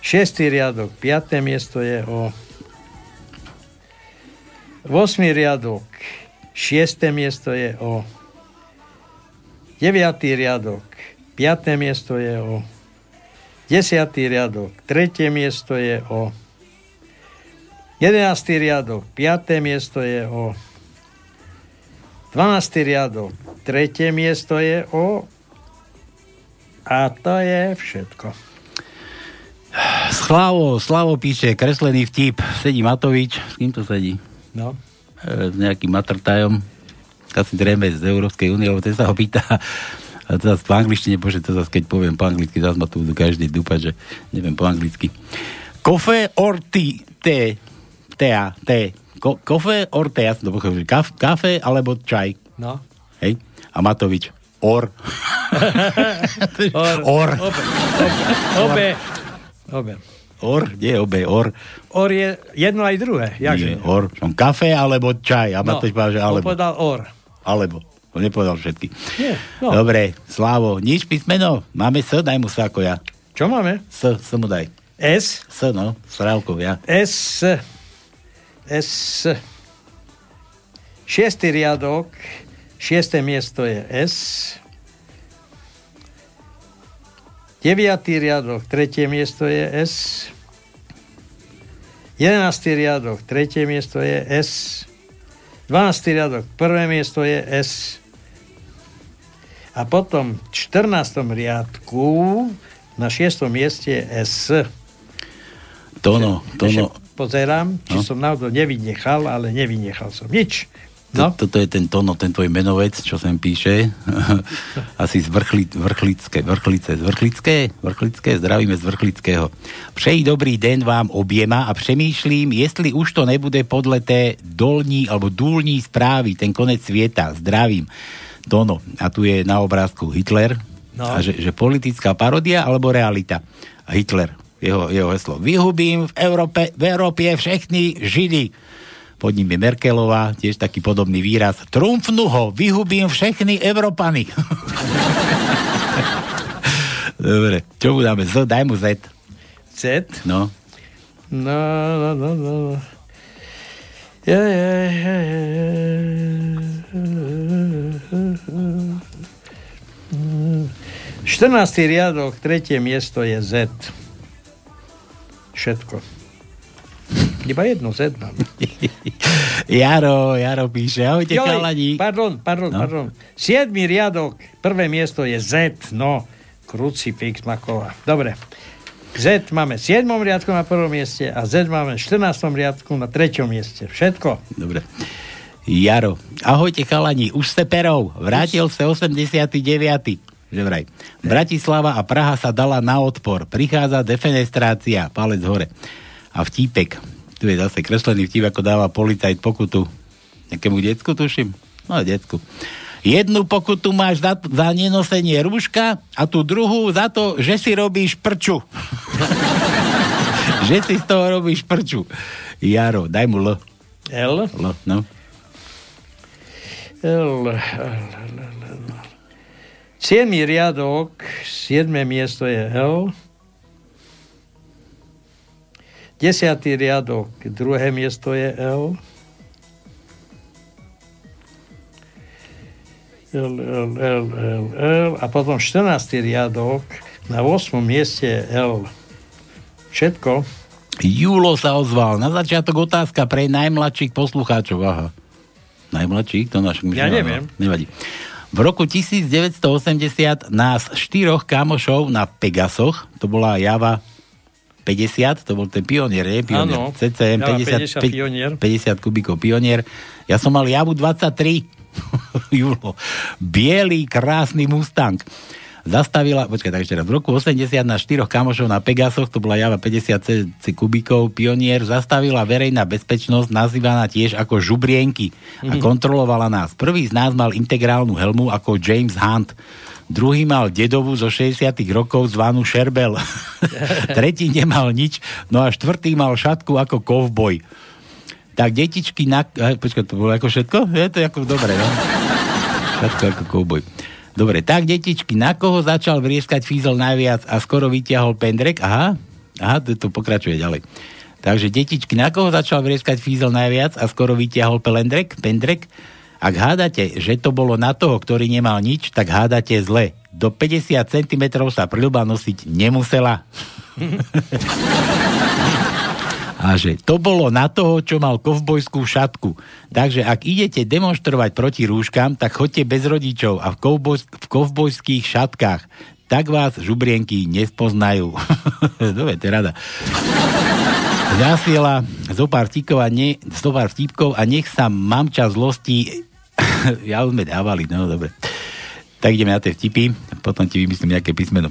Šiestý riadok, piaté miesto je O. Vosmý riadok, šiesté miesto je O. Deviatý riadok, piaté miesto je O. Desiatý riadok, tretie miesto je O. jedenásty riadok, piaté miesto je O. dvanásty riadok, tretie miesto je O a to je všetko. Slavo, Slavo píše, kreslený vtip, sedí Matovič, s kým to sedí? No. E, s nejakým matrtajom, asi dreme z Európskej únie, lebo ten sa ho pýta, a to zase po angličtine, bože, to zase keď poviem po anglicky, zase ma tu budú každý dúpať, že neviem po anglicky. Coffee or tea, tea, tea, tea. Ko, coffee or tea, ja som to pochopil, Kaf, kafe alebo čaj. No. Hej, a Matovič, or. or. Or. Obe. Obe. Obe. Or, nie, obe, or. Or je jedno aj druhé. Jak nie, je? Or. Som kafe alebo čaj. A Matovič no, povedal, že alebo. Povedal or. Alebo. To nepovedal všetky. Nie, no. Dobre, Slavo, nič písmeno. Máme S, daj mu sa ako ja. Čo máme? S, S mu daj. S? S, no, Srávkov, ja. S, S. Šiestý riadok, šiesté miesto je S. Deviatý riadok, tretie miesto je S. Jedenásty riadok, tretie miesto je S. Dvanásty riadok, prvé miesto je S. A potom v štrnástom riadku na šiestom mieste je S. Tono, tono. Pozerám, či no? som náhodou nevynechal, ale nevynechal som nič. No? Toto je ten Tono, ten tvoj menovec, čo sem píše. Asi z vrchli, Vrchlické, Vrchlice, z Vrchlické, Vrchlické, zdravíme z Vrchlického. Přeji dobrý den vám objema a přemýšlím, jestli už to nebude podle té dolní alebo důlní správy, ten konec světa. Zdravím. Tono, a tu je na obrázku Hitler. No. A že, že politická parodia alebo realita. A Hitler, jeho, jeho heslo. Vyhubím v Európe, v Európe všechny Židy. Pod ním je Merkelová, tiež taký podobný výraz. Trumfnu ho, vyhubím všechny Európany. Dobre, čo mu dáme? Z, daj mu Z. Z? No. No, no, no, no. Je, je, je, je, je. štrnásty riadok, tretie miesto je Z. Všetko. Iba jedno Z mám. Jaro, Jaro píše. Ahojte, kalani. Pardon, pardon, no. pardon. Siedmy riadok, prvé miesto je Z, no. Krucifix Makova. Dobre. Z máme v siedmom riadku na prvom mieste a Z máme v štrnástom riadku na treťom mieste. Všetko. Dobre. Jaro. Ahojte, kalani. Už ste perov. Vrátil sa osemdesiaty deviaty Že vraj. Bratislava a Praha sa dala na odpor. Prichádza defenestrácia. Palec hore. A vtípek. Tu je zase kreslený vtip, ako dáva policajt pokutu. Nejakému decku, tuším? No, decku. Jednu pokutu máš za, za nenosenie rúška a tú druhú za to, že si robíš prču. Že si z toho robíš prču. Jaro, daj mu L. L? L, no. L. Siedmy riadok, siedme miesto je L. Desiatý riadok, druhé miesto je L. L, L, L, L, L. A potom štrnásty riadok, na ôsmom mieste je L. Všetko. Júlo sa ozval. Na začiatok otázka pre najmladších poslucháčov. Aha. Najmladších? To našich myšľa. Ja neviem. Nevadí. V roku devätnásť osemdesiat nás štyroch kamošov na Pegasoch, to bola java päťdesiat, to bol ten pionier, nie? Pionier. Áno, cé cé em päťdesiat, päťdesiat, pionier. päťdesiat kubíkov pionier. Ja som mal javu dvadsaťtri Júlo. Bielý, krásny Mustang. Zastavila, počkaj, tak ešte raz, v roku osemdesiat na štyroch kamošov na Pegasoch, to bola java päťdesiat kubíkov pionier, zastavila verejná bezpečnosť, nazývaná tiež ako žubrienky a mm-hmm. kontrolovala nás. Prvý z nás mal integrálnu helmu ako James Hunt. Druhý mal dedovu zo šesťdesiatych rokov zvanú Šerbel. Tretí nemal nič, no a štvrtý mal šatku ako kovboj. Tak detičky na... Počkaj, to bolo ako všetko? Je to ako dobre, no? Šatku ako kovboj. Dobre, tak detičky, na koho začal vrieskať fízel najviac a skoro vyťahol pendrek? Aha, aha, to, to pokračuje ďalej. Takže detičky, na koho začal vrieskať fízel najviac a skoro vyťahol pelendrek, pendrek? Ak hádate, že to bolo na toho, ktorý nemal nič, tak hádate zle. Do päťdesiat centimetrov sa prilba nosiť nemusela. A A že to bolo na toho, čo mal kovbojskú šatku. Takže ak idete demonštrovať proti rúškam, tak choďte bez rodičov a v, kovbojsk- v kovbojských šatkách. Tak vás žubrienky nespoznajú. Dobre, to je rada. Zasiela zo pár vtípkov a, ne- a nech sa mamča zlostí. Ja už sme dávali, no dobre. Tak ideme na tie vtipy, potom ti vymyslím nejaké písmeno.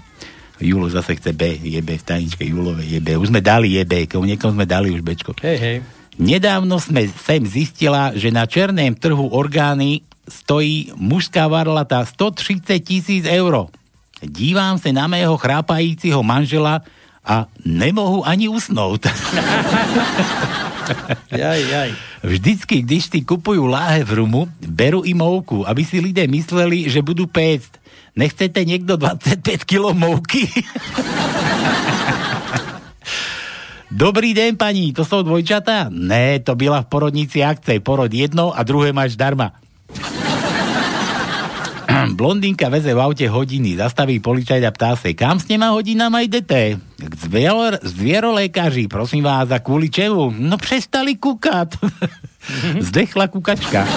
Julo zase chce B, je B, v tajničke Julove je B. Už sme dali je B, niekom sme dali už Bčko. Hej, hej. Nedávno sme sem zistila, že na černém trhu orgány stojí mužská varlata stotridsaťtisíc eur. Dívam sa na mého chrápajícího manžela a nemohu ani usnúť. Jaj, jaj. Vždycky, když si kupujú láhev rumu, berú i mouku, aby si lidé mysleli, že budú pécť. Nechcete niekto dvadsaťpäť kilogramov mouky? Dobrý deň, pani, to sú dvojčatá? Ne, to byla v porodnici akce. Porod jedno a druhé máš darma. Blondínka veze v aute hodiny, zastaví policajt a ptá sa, kam s nema hodinama idete? K zvier- zvierolékaři, prosím vás, a kvôli čemu? No přestali kúkať. Zdechla kukačka.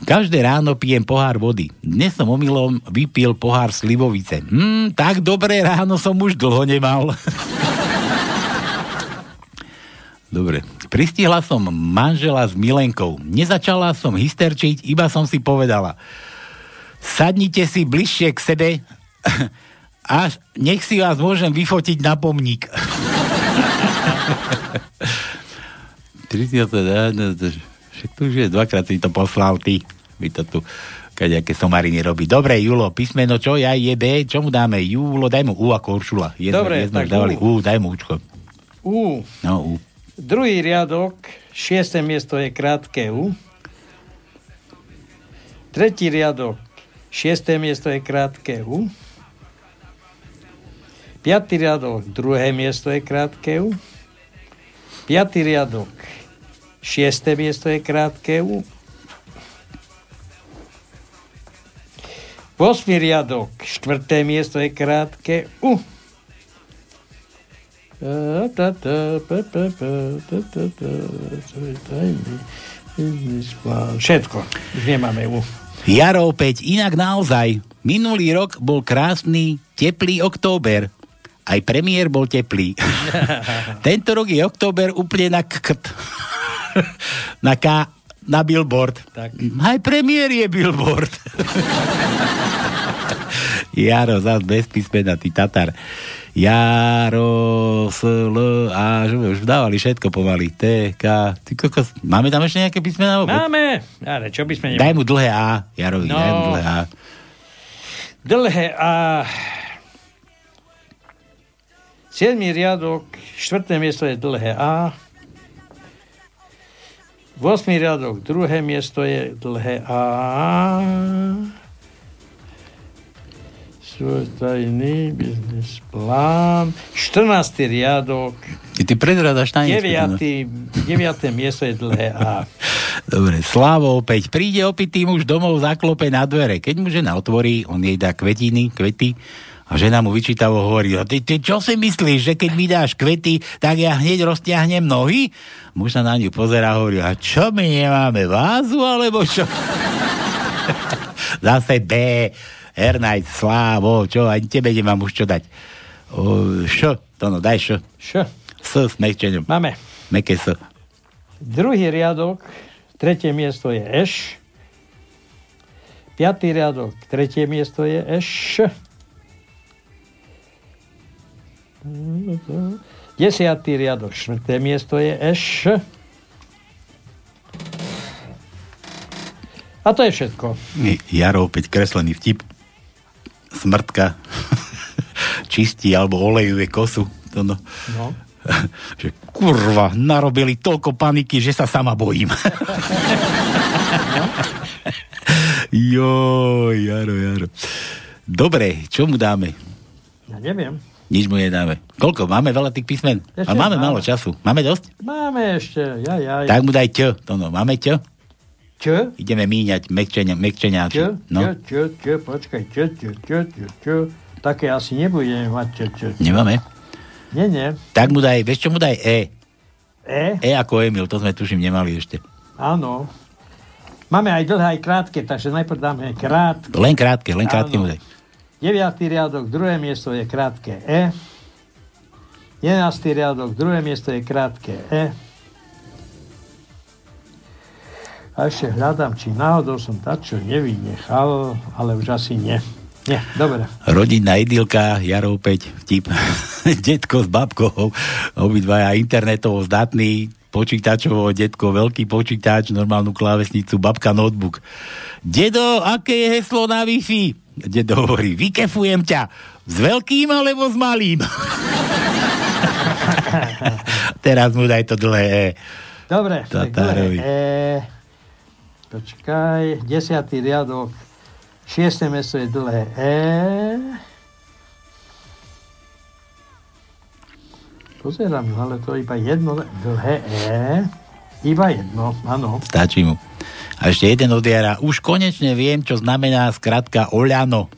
Každé ráno pijem pohár vody. Dnes som omylom vypil pohár slivovice. Hmm, tak dobré ráno som už dlho nemal. Dobre. Pristihla som manžela s milenkou. Nezačala som hysterčiť, iba som si povedala. Sadnite si bližšie k sebe, až nech si vás môžem vyfotiť na pomník. Však tu už je dvakrát si to poslal, ty. Vy to tu, kadejaké somariny robí. Dobre, Julo, písmeno čo? Ja je B. Čo mu dáme? Julo, daj mu U ako Uršula. Jedno, dobre, jedno, tak dávali. U. U, daj mu Učko. U. No, U. Druhý riadok, šieste miesto je krátke U. Tretí riadok, šieste miesto je krátke U. Piatý riadok, druhé miesto je krátke U. Piatý riadok, šieste miesto je krátke U. Osmý riadok, štvrté miesto je krátke U. Všetko. Už nemáme U. Jaro opäť, inak naozaj. Minulý rok bol krásny, teplý október. Aj premiér bol teplý. Tento rok je október úplne na kt. Na K, na billboard. Tak. Aj premiér je billboard. Jaro, zás bez písmena, ty Tatar. Jaro, sl, a už dávali všetko pomaly. T, K, ty kokos. Máme tam ešte nejaké písmena? Máme, ale čo by sme nemali? Daj mu dlhé A, Jarovi, no, daj mu dlhé A. Dlhé A. Siedmy riadok, štvrté miesto je dlhé A. Vosmý riadok, druhé miesto je dlhé A. Svojtajný biznis plán. štrnásty riadok. I ty predradaš tajničku. deviate miesto je dlhé A. Dobre, Slavo opäť. Príde opitý muž domov, zaklope na dvere. Keď mu žena otvorí, on jej dá kvetiny, kvety. A žena mu vyčítavo hovorí, ty, ty čo si myslíš, že keď mi dáš kvety, tak ja hneď roztiahnem nohy? Muž sa na ňu pozerá a hovorí, a čo my nemáme, vázu alebo čo? Zase B. Hernajc, Slávo, čo, ani tebe nemám už čo dať. O, šo, to no, daj šo. Šo. S, s mekčením. Máme. Meké S. Druhý riadok, tretie miesto je eš. Piatý riadok, tretie miesto je eš. Desiatý riadok, štvrté miesto je eš. A to je všetko. Jaro, opäť kreslený vtip. Smrtka čistí alebo olejuje kosu. To no. No. Že kurva, narobili toľko paniky, že sa sama bojím. No. Joj, Jaro, Jaro. Dobre, čo mu dáme? Ja neviem. Nič mu nedáme. Koľko? Máme veľa tých písmen. Ešte, ale máme, máme málo času. Máme dosť? Máme ešte. Ja, ja, ja. Tak mu daj ťo. Tono, máme ťo? Ťo? Ideme míňať mekčenia, mekčeniaču. Ťo, no. ťo, ťo, ťo, počkaj. Ťo, ťo, ťo, ťo, ťo. Také asi nebudeme mať ťo, ťo, ťo. Nemáme? Nie, nie. Tak mu daj, vieš čo mu daj? E. E? E ako Emil, to sme tuším nemali ešte. Áno. Máme aj dlhé, aj krátke, takže najprv dáme krátke. Len krátke, len krátke mu daj. deviaty riadok, druhé miesto je krátke E. jedenásty riadok, druhé miesto je krátke E. A ešte hľadám, či náhodou som tačo nevynechal, ale už asi nie. Nie, dobre. Rodinná idylka, Jaro opäť vtip. Detko s babkou, obidvaja internetovo zdatný, počítačovo, detko veľký počítač, normálnu klávesnicu, babka notebook. Dedo, aké je heslo na Wi-Fi? Dedo hovorí, vykefujem ťa s veľkým alebo s malým. Teraz mu daj to dlhé. Dobre. Tatárovi. E. Počkaj, desiatý riadok, šieste mesto je dlhé E. Pozerám, ale to iba jedno dlhé E. Iba jedno, áno. Stačí mu. A ešte jeden od Jara. Už konečne viem, čo znamená skratka Oľano.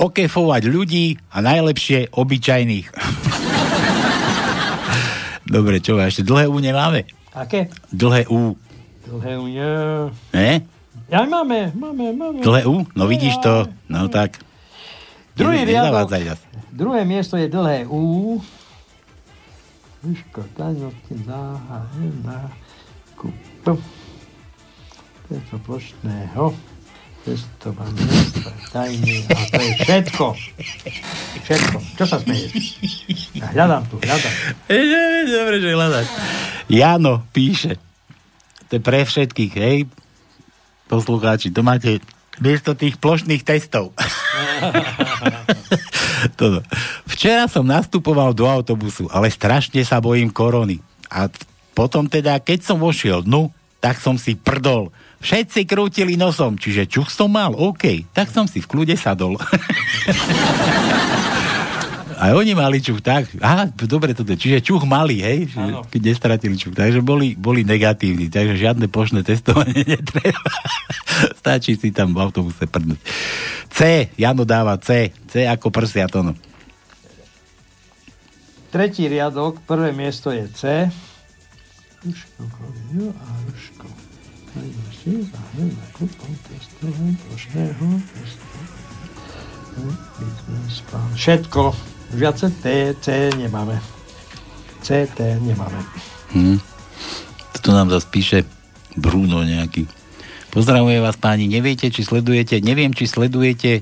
Okefovať ľudí a najlepšie obyčajných. Dobre, čo? A ešte dlhé U nemáme? Aké? Dlhé U. Dlhé U nie. Ne? Aj máme, máme, máme. Dlhé U? No vidíš to. No tak. Druhý riadok. Druhé miesto je dlhé U. Vyško, tajnosti, náha, náha, kúpom. To plošného testovania tajný a to je všetko. Všetko. Čo sa smeješ? Hľadám tu, hľadám. Dobre, že hľadáš. Jano píše. To je pre všetkých, hej? Poslucháči, to máte miesto tých plošných testov. Toto. Včera som nastupoval do autobusu, ale strašne sa bojím korony. A potom teda, keď som vošiel dnu, tak som si prdol. Všetci krútili nosom, čiže čuch som mal, OK. Tak som si v kľude sadol. A oni mali čuch, tak? Aha, dobre toto. Čiže čuch mali, hej? Keď nestratili čuch. Takže boli, boli negatívni. Takže žiadne plošné testovanie netreba. Stačí si tam v autobuse prdnúť. C. Jano dáva C. C ako prsia to no. Tretí riadok, prvé miesto je C. Ruško, koľvňu a ruško. Najvyšší záhľad na kúpom testovým plošného testovým. Všetko. Viac T, C nemáme. C, T nemáme. Hmm. Toto nám zase píše Bruno nejaký. Pozdravuje vás páni, neviete, či sledujete, neviem, či sledujete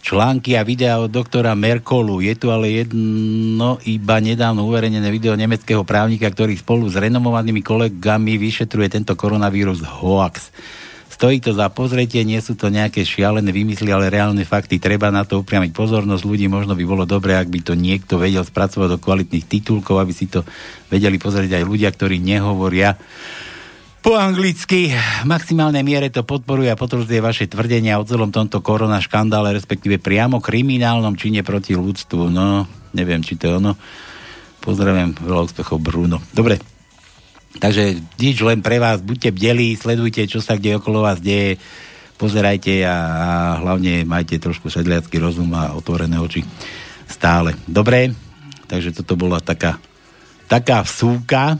články a videá od doktora Merkolu. Je tu ale jedno iba nedávno uverejnené video nemeckého právnika, ktorý spolu s renomovanými kolegami vyšetruje tento koronavírus hoax. Stojí to za pozretie, nie sú to nejaké šialené vymysly, ale reálne fakty. Treba na to upriamiť pozornosť ľudí. Možno by bolo dobré, ak by to niekto vedel spracovať do kvalitných titulkov, aby si to vedeli pozrieť aj ľudia, ktorí nehovoria po anglicky. V maximálnej miere to podporuje a potvrdzuje vaše tvrdenia o celom tomto korona škandále, respektíve priamo kriminálnom čine proti ľudstvu. No, neviem, či to je ono. Pozdravujem, veľa úspechov, Bruno. Dobre, takže nič len pre vás, buďte bdelí, sledujte, čo sa kde okolo vás deje, pozerajte a, a hlavne majte trošku sedliacky rozum a otvorené oči stále. Dobre, takže toto bola taká, taká vsúka,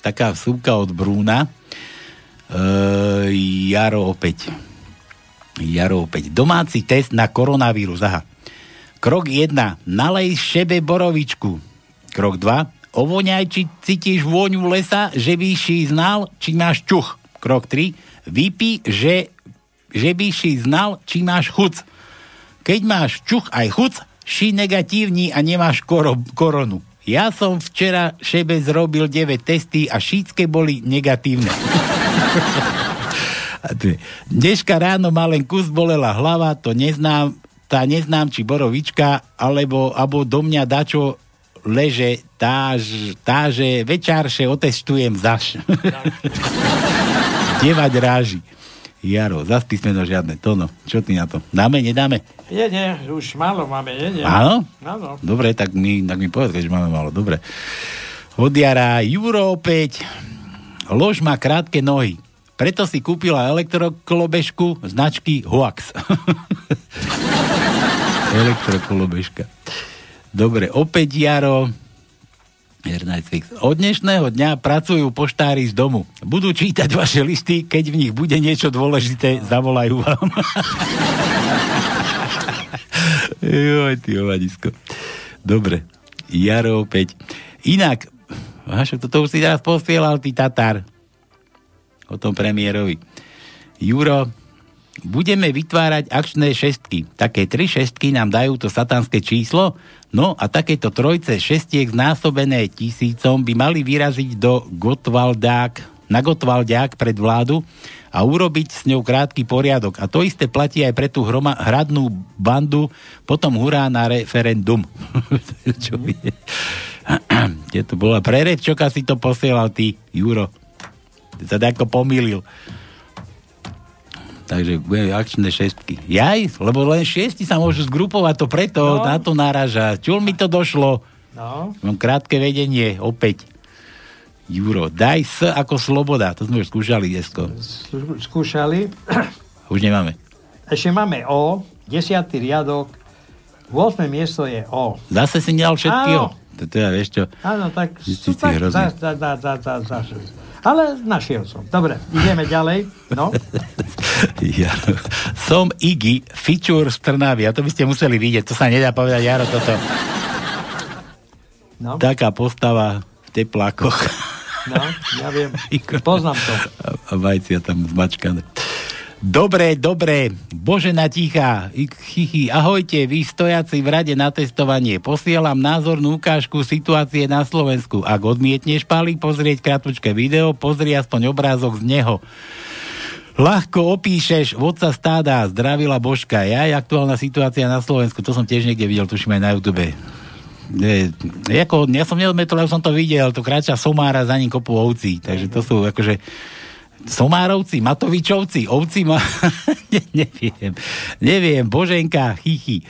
taká súbka od Brúna. E, Jaro opäť. Jaro opäť. Domáci test na koronavírus. Aha. Krok jeden. Nalej šebe borovičku. Krok dva. Ovoňaj, či cítiš vôňu lesa, že by si znal, či máš čuch. Krok tri. Vypí, že, že by si znal, či máš chuc. Keď máš čuch aj chuc, si negatívny a nemáš koro, koronu. Ja som včera šebe zrobil deväť testy a všetky boli negatívne. Dneška ráno ma len kus bolela hlava, to neznám, tá neznám, či borovička, alebo, alebo do mňa dačo leže, táž, táže večárše otestujem zaš. Devať ráži. Jaro, zas písmeno žiadne, to no. Čo ty na to? Dáme, nedáme? Je, nie, už málo máme, je, nie. Áno? Áno. Dobre, tak mi, tak mi povedz, keďže máme málo, dobre. Od Jara, Juro opäť. Lož má krátke nohy, preto si kúpila elektrokolobežku značky Hoax. Elektrokolobežka. Dobre, opäť Jaro. Od dnešného dňa pracujú poštári z domu. Budú čítať vaše listy, keď v nich bude niečo dôležité, zavolajú vám. Joj, ty hovadisko. Dobre, Jaro opäť. Inak, však toto už si teraz posielal, ty Tatar. O tom premiérovi. Juro, budeme vytvárať akčné šestky. Také tri šestky nám dajú to satanské číslo. No a takéto trojce šestiek znásobené tisícom by mali vyraziť do Gotwaldák, na Gotwaldák pred vládu a urobiť s ňou krátky poriadok. A to isté platí aj pre tú hroma, hradnú bandu, potom hurá na referendum. Čo je? Kde to bola? Pre Repčoka si to posielal ty, Juro. Ty sa nejako pomýlil. Takže budeme akčné šestky. Jaj, lebo len šiesti sa môžu zgrupovať, to preto no. Na to náraža. Čul mi to došlo. No. Mám krátke vedenie, opäť. Juro, daj S ako sloboda. To sme už skúšali, Jesko. Skúšali. Už nemáme. Ešte máme O, desiatý riadok, ôsme miesto je O. Zase si nedal všetkého. Toto ja, vieš čo? Áno, tak... Ale našiel som. Dobre, ideme ďalej. No. Jaro. Som Iggy, fičúr z Trnavy. A to by ste museli vidieť. To sa nedá povedať, Jaro, toto. No. Taká postava v teplákoch. No, ja viem. Poznám to. A vajcia tam zmačkané. Dobre, dobre, Božena Tichá, chichy, ahojte, vy stojaci v rade na testovanie, posielam názornú ukážku situácie na Slovensku. Ak odmietneš, Pali, pozrieť kratučké video, pozri aspoň obrázok z neho. Ľahko opíšeš, vodca stáda, zdravila Božka, ja, aktuálna situácia na Slovensku, to som tiež niekde videl, tuším aj na YouTube. E, ako, ja som neodmetol, som to videl, to kráča somára za ním kopu ovcí, takže to sú akože... Somárovci, Matovičovci, ovci ma... ne, neviem, neviem, Boženka, chichy.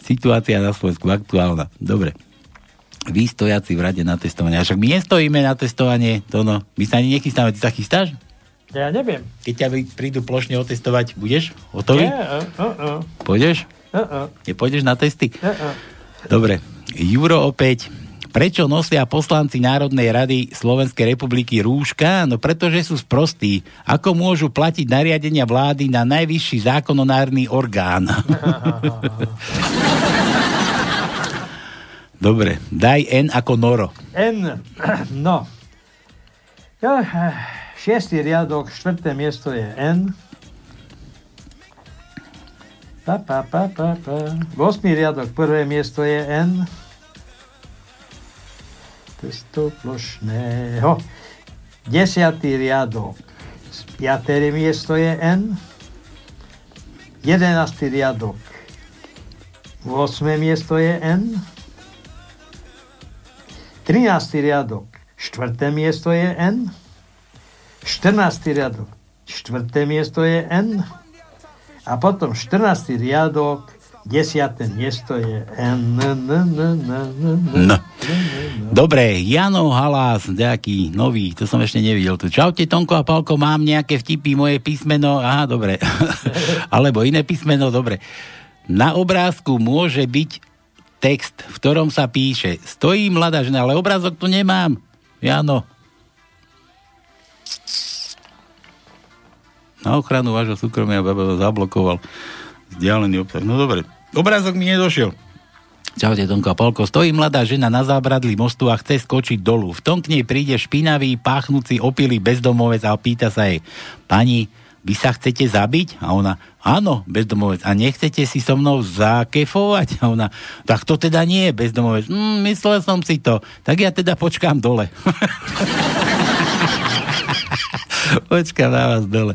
Situácia na Slovensku aktuálna. Dobre. Vy stojaci v rade na testovanie. A však my nestojíme na testovanie, to no. My sa ani nechystáme. Ty sa chystáš? Ja neviem. Keď ťa prídu plošne otestovať, budeš? Hotový? Nie, uh, uh. Pôjdeš? Uh, uh. Nepôjdeš na testy? Uh, uh. Dobre. Juro opäť... Prečo nosia poslanci Národnej rady Slovenskej republiky rúška? No pretože sú sprostí. Ako môžu platiť nariadenia vlády na najvyšší zákonodárny orgán? Dobre, daj N ako Noro. N, no. Šiestý riadok, štvrté miesto je N. Pa, pa, pa, pa, pa. Osmý riadok, prvé miesto je N. Testo plošného. Desiatý riadok. Piaté miesto je N. Jedenastý riadok. Osme miesto je N. Trináctý riadok. Štvrté miesto je N. Štrnáctý riadok. Štvrté miesto je N. A potom štrnáctý riadok. Desiate miesto je N. N, N, N, N, N. Dobre, Jano Halás, nejaký nový, to som ešte nevidel tu. Čaute, Tonko a Palko, mám nejaké vtipy, moje písmeno, aha, dobre. Alebo iné písmeno, dobre. Na obrázku môže byť text, v ktorom sa píše, stojí mladá žena, ale obrázok tu nemám, Jano. Na ochranu vášho súkromia zablokoval vzdialený obsah. No dobre, obrázok mi nedošiel. Čaute, Tonko a Palko. Stojí mladá žena na zábradlí mostu a chce skočiť dolu. V tom k nej príde špinavý, páchnúci, opilý bezdomovec a pýta sa jej, pani, vy sa chcete zabiť? A ona, áno, bezdomovec, a nechcete si so mnou zakefovať? A ona, tak to teda nie je bezdomovec. Mm, myslel som si to. Tak ja teda počkám dole. Počkám na vás dole.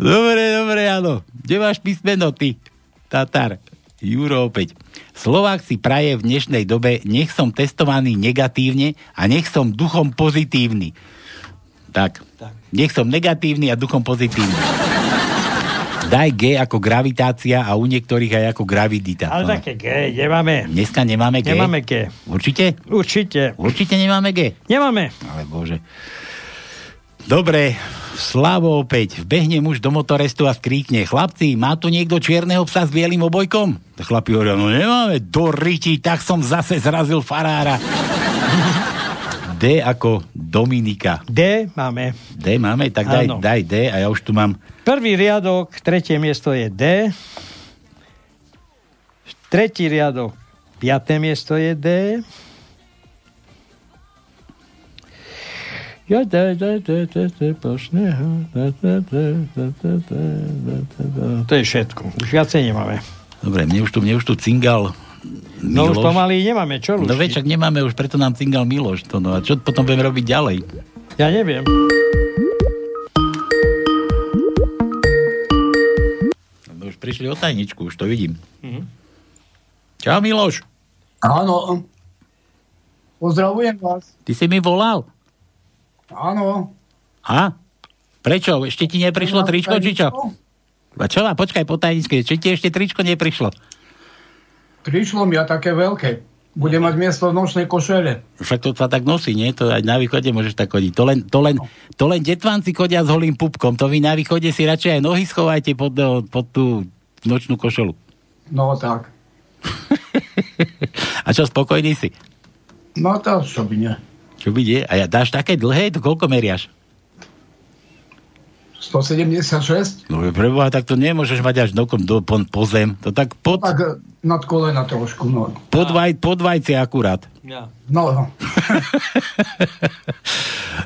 Dobre, dobre, áno. Kde máš písmeno, ty, Tatar? Juro opäť. Slovák si praje v dnešnej dobe, nech som testovaný negatívne a nech som duchom pozitívny. Tak. tak. Nech som negatívny a duchom pozitívny. Daj G ako gravitácia a u niektorých aj ako gravidita. Ale no. Také G nemáme. Dneska nemáme G? Nemáme G. Určite? Určite. Určite nemáme G? Nemáme. Ale bože. Dobre, Slavo opäť. Vbehnem už do motorestu a skríkne: chlapci, má tu niekto čierneho psa s bielým obojkom? Chlapi hovoria: no nemáme. Do ryti, tak som zase zrazil farára. D ako Dominika. D máme. D máme, tak daj, daj D a ja už tu mám. Prvý riadok, tretie miesto je D. Tretí riadok, piaté miesto je D. Ja da da da da da pošne da da da da da. To je všetko. Už viacej nemáme. Dobre, mne už tu, mne už tu cingal Miloš. No už pomaly nemáme, čo ľučí? No večak nemáme už, preto nám cingal Miloš. To, no a čo potom budeme robiť ďalej? Ja neviem. No už prišli o tajničku, už to vidím. Mhm. Čau, Miloš. Áno. Pozdravujem vás. Ty si mi volal? Áno. A? Prečo? Ešte ti neprišlo tričko, či čo? A čo? A počkaj po tajničke. Či ti ešte tričko neprišlo? Prišlo mi a také veľké. Bude mať miesto v nočnej košele. Však to sa tak nosí, nie? To aj na východe môžeš tak chodiť. To len, to len, to len detvanci chodia s holým pupkom. To vy na východe si radšej aj nohy schovajte pod, pod tú nočnú košelu. No tak. A čo, spokojný si? No to čo by nie. Čo by nie? A ja dáš také dlhé? To koľko meriaš? sto sedemdesiatšesť. No preboha, tak to nemôžeš mať až nokom do, po, po zem. To tak pod... Tak nad kolena trošku. No. Podvaj, podvajce akurát. Ja. No, no.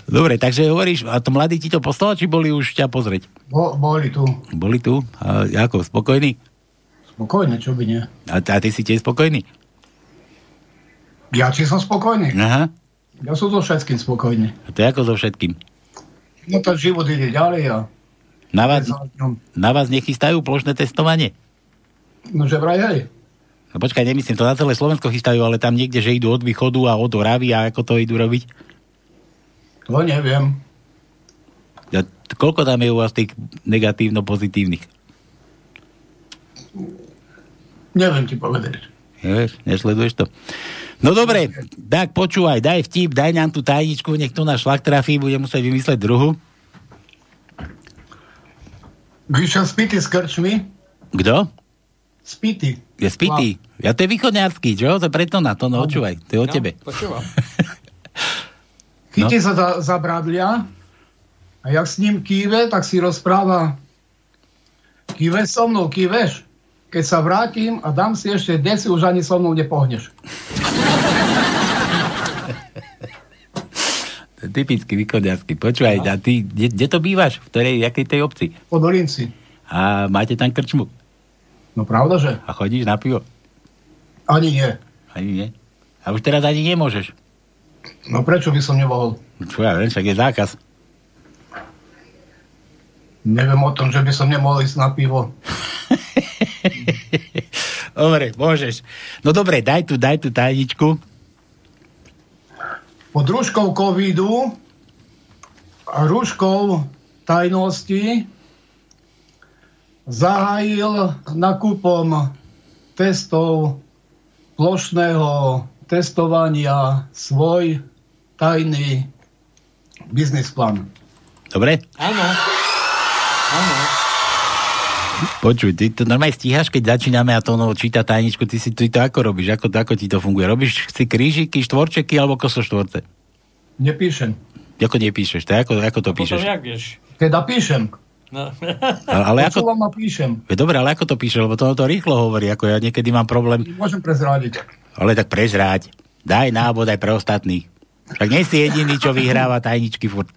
Dobre, takže hovoríš, a to mladí ti to poslali, či boli už ťa pozrieť? Bo, boli tu. Boli tu? A ako, spokojný? Spokojný, čo by nie. A, a ty si tiež spokojný? Ja či som spokojný? Aha. Ja som so všetkým spokojný. A to je ako so všetkým? No ten život ide ďalej a... Na vás, na vás nechystajú plošné testovanie? No že vraj hej. No počkaj, nemyslím, to na celé Slovensko chystajú, ale tam niekde, že idú od východu a od Oravy a ako to idú robiť? To neviem. Ja, koľko tam je u vás tých negatívno-pozitívnych? Neviem ti povedať. Nevieš, nesleduješ to? No dobre, tak počúvaj, daj vtip, daj nám tú tajničku, nech to na šlak trafí, bude musieť vymysleť druhu. Vyšiel spity s krčmi. Kto? Spity. Je spity. Ja to je východňarský, čo? To je preto na to, no počúvaj, to je o tebe. No, počúvam. Chytí sa za, za bradlia a jak s ním kýve, tak si rozpráva: kýve so mnou, kýveš? Keď sa vrátim a dám si ešte desi, už ani so mnou nepohneš. Typicky východňarský. Počúvaj, a ty, kde to bývaš? V ktorej, jakej tej obci? Po Dolinci. A máte tam krčmu? No pravda, že? A chodíš na pivo? Ani nie. Ani nie? A už teraz ani nemôžeš? No prečo by som nemohol? Čo ja viem, však je zákaz. Neviem o tom, že by som nemohol ísť na pivo. Dobre, môžeš. No dobre, daj tu, daj tu tajničku. Pod rúškou covidu a rúškou tajnosti zahájil nakupom testov plošného testovania svoj tajný biznisplan. Dobre? Áno. Áno. Počuj, ty to normálne stíhaš, keď začíname a to ono číta tajničku, ty si ty to ako robíš? Ako, ako ti to funguje? Robíš si krížiky, štvorčeky alebo kosoštvorce? Nepíšem. Ako nepíšeš? To ako, ako to no, píšeš? Jak vieš? Teda píšem. No. Ale ako... Počúvam a píšem. Dobre, ale ako to píšeš? Lebo to ono to rýchlo hovorí, ako ja niekedy mám problém. Môžem prezrádiť. Ale tak prezráď. Daj návod aj pre ostatných. Tak nie si jediný, čo vyhráva tajničky furt.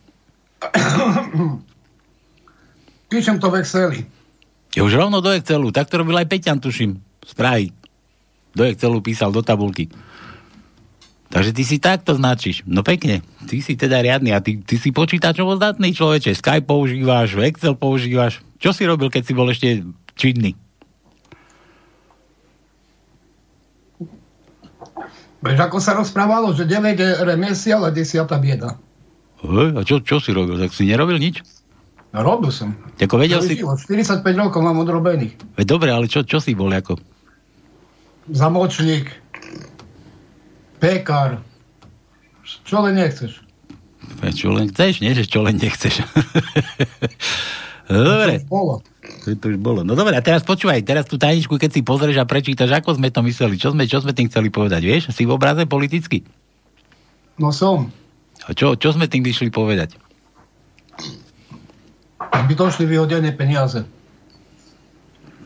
Píšem to v Exceli. Je už rovno do Excelu. Tak to robil aj Peťan, tuším. Z Prahy. Do Excelu písal, do tabulky. Takže ty si takto značíš. No pekne. Ty si teda riadny. A ty, ty si počítačovo zdatný človeče. Skype používáš, Excel používáš. Čo si robil, keď si bol ešte činný? Veď ako sa rozprávalo, že deväť remesiel a desať bieda. He, a čo, čo si robil? Tak si nerobil nič? Robil som. Tako vedel si... štyridsaťpäť rokov mám odrobených. Veď dobre, ale čo, čo si bol ako? Zamočník, pekár, čo len nechceš. Čo len chceš, nie? Čo len nechceš. Dobre. To už bolo. No dobre, a teraz počúvaj, teraz tú tajničku, keď si pozrieš a prečítaš, ako sme to mysleli, čo sme, čo sme tým chceli povedať, vieš? Si v obraze politicky? No som. A čo, čo sme tým vyšli povedať? Zbytočne vyhodené peniaze.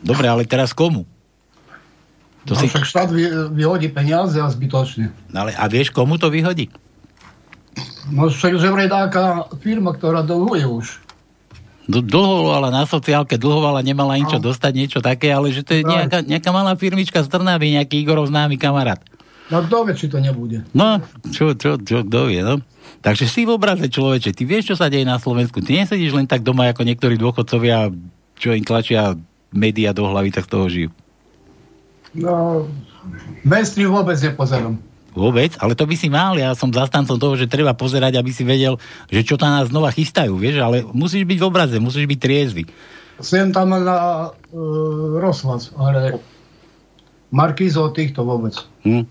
Dobre, ale teraz komu? To no si... však štát vyhodí peniaze a zbytočne. No ale a vieš, komu to vyhodí? No však, že vraj nejaká firma, ktorá dlhuje už. Dlhovala na sociálke, dlhovala, nemala ničo no. dostať, niečo také, ale že to je nejaká, nejaká malá firmička z Trnavy, nejaký Igorov známy kamarát. No kto vie, či to nebude. No, čo, čo, čo, kto vie, no. Takže si v obraze, človeče, ty vieš, čo sa deje na Slovensku. Ty nesedíš len tak doma, ako niektorí dôchodcovia, čo im tlačia médiá do hlavy, tak z toho žijú. No, mainstream vôbec nepozerám. Vôbec? Ale to by si mal. Ja som zastancom toho, že treba pozerať, aby si vedel, že čo tam nás znova chystajú, vieš? Ale musíš byť v obraze, musíš byť triezvy. Sem tam na uh, rozhlas, ale Markíz o týchto vôbec. Hm.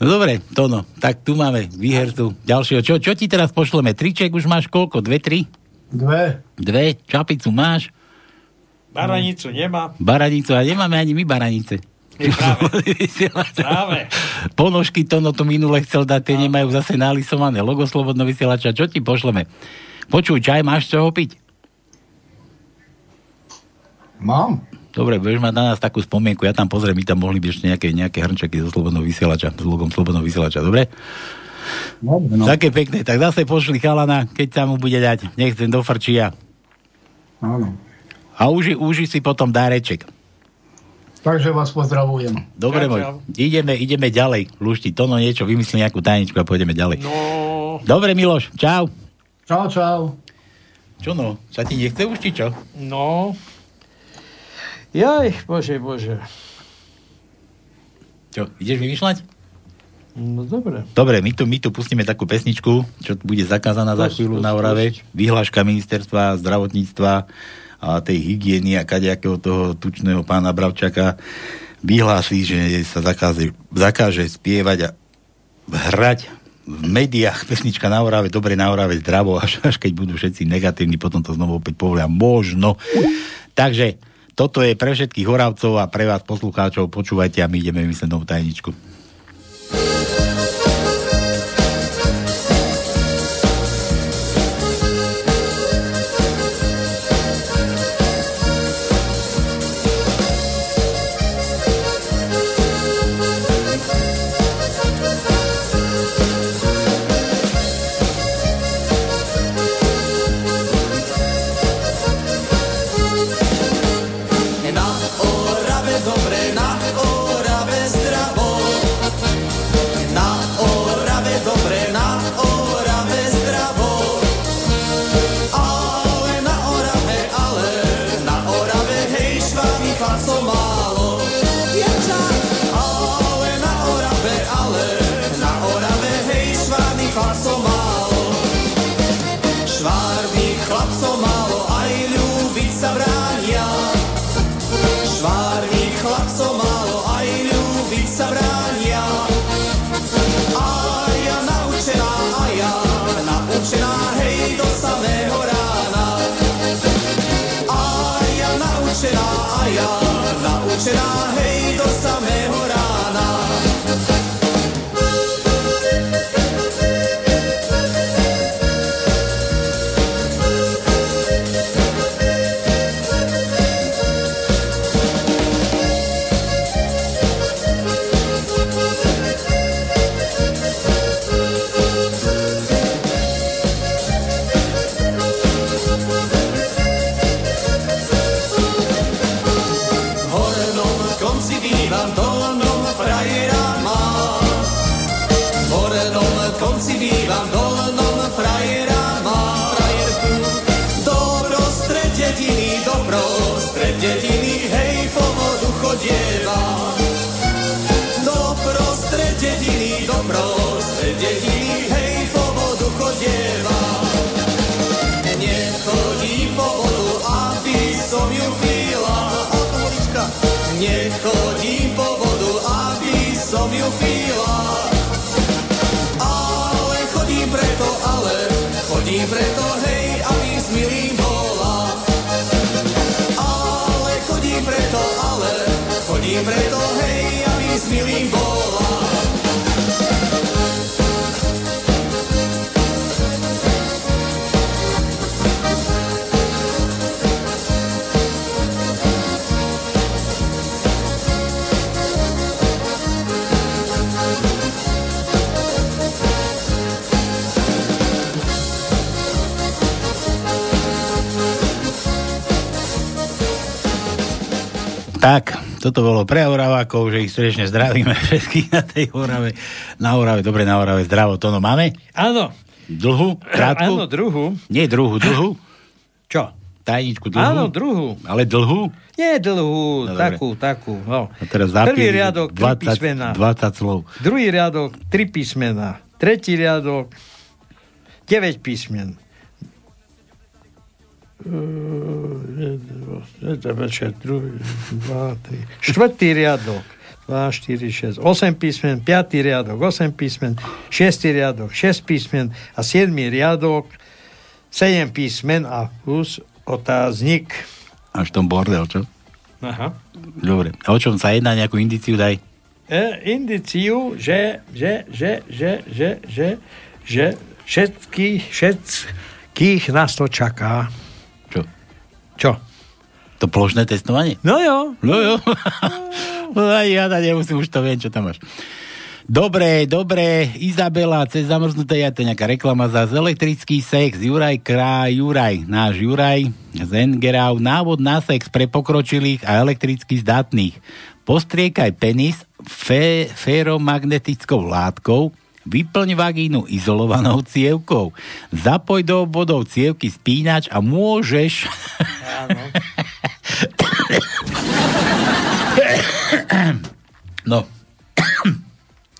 Dobre, Tono, tak tu máme výhercu ďalšieho. Čo, čo ti teraz pošleme? Triček už máš koľko? Dve, tri? Dve. Dve? Čapicu máš? Baranicu nemá. Baranicu, a nemáme ani my baranice. Je, práve. práve. Ponožky, Tono tu minule chcel dať, tie nemajú zase nalisované. Logo Slobodno vysielača, čo ti pošleme? Počuj, čaj máš čo ho piť? Mám. Dobre, budeš mať na nás takú spomienku. Ja tam pozriem, my tam mohli byť ešte nejaké, nejaké hrnčeky zo Slobodného vysielača, s logom Slobodného vysielača, dobre? Dobre, no. Také pekné. Tak zase pošli chalana, keď sa mu bude dať. Nechcem do frčia. Áno. A uži, uži si potom dáreček. Takže vás pozdravujem. Dobre, môj. Ideme, ideme ďalej. Lušti, Tono niečo, vymyslí nejakú tajničku a pôjdeme ďalej. No. Dobre, Miloš, čau. Čau, čau. Čo no? Sa ti nechce už, či čo? No... Jaj, bože, bože. Čo, ideš vymýšľať? No, dobre. Dobre, my tu, my tu pustíme takú pesničku, čo bude zakázaná za chvíľu na Orave. Vyhláška ministerstva zdravotníctva a tej hygieny a kadejakého toho tučného pána Bravčaka vyhlási, že sa zakáže, zakáže spievať a hrať v médiách. Pesnička na Orave, dobre na Orave, zdravo, až, až keď budú všetci negatívni, potom to znovu opäť povolia. Možno. Takže toto je pre všetkých Horavcov a pre vás poslucháčov. Počúvajte a my ideme vymyslieť novú tajničku. Nechodím po vodu, aby som ju pila, ale chodím preto, ale preto, hej, aby s milým bola. Ale chodí preto, ale chodí preto, hej, aby s milým bola. Tak, toto bolo pre Oravákov, že ich srdečne zdravíme všetkých na tej Orave. Na Orave, dobre, na Orave, zdravo, to no máme? Áno. Dlhu? Krátku? Áno, druhu. Nie druhu, dlhu? Čo? Tajničku dlhu? Áno, druhu. Ale dlhu? Nie dlhu, no, takú, takú. No. Prvý riadok, tri písmena. dvadsať slov. Druhý riadok, tri písmena. Tretí riadok, deväť písmen. Štvrtý riadok dva, štyri, šesť, osem písmen, piaty riadok osem písmen, šiesty riadok šesť písmen a siedmy riadok sedem písmen a plus otáznik. Až tom bordel, čo? Aha. Dobre, a o čom sa jedná, nejakú indiciu daj? E, indiciu, že že, že, že, že, že, že všetky všetkých nás to čaká. Čo? To plošné testovanie? No jo. No jo. No ja nemusím, už to viem, čo tam máš. Dobre, dobre, Izabela, cez zamrznuté, ja to je nejaká reklama za elektrický sex, Juraj Krá, Juraj, náš Juraj, Zengerau, návod na sex pre pokročilých a elektricky zdatných. Postriekaj penis fe, feromagnetickou látkou, vyplň vagínu izolovanou cievkou. Zapoj do obvodov cievky spínač a môžeš... Áno. No.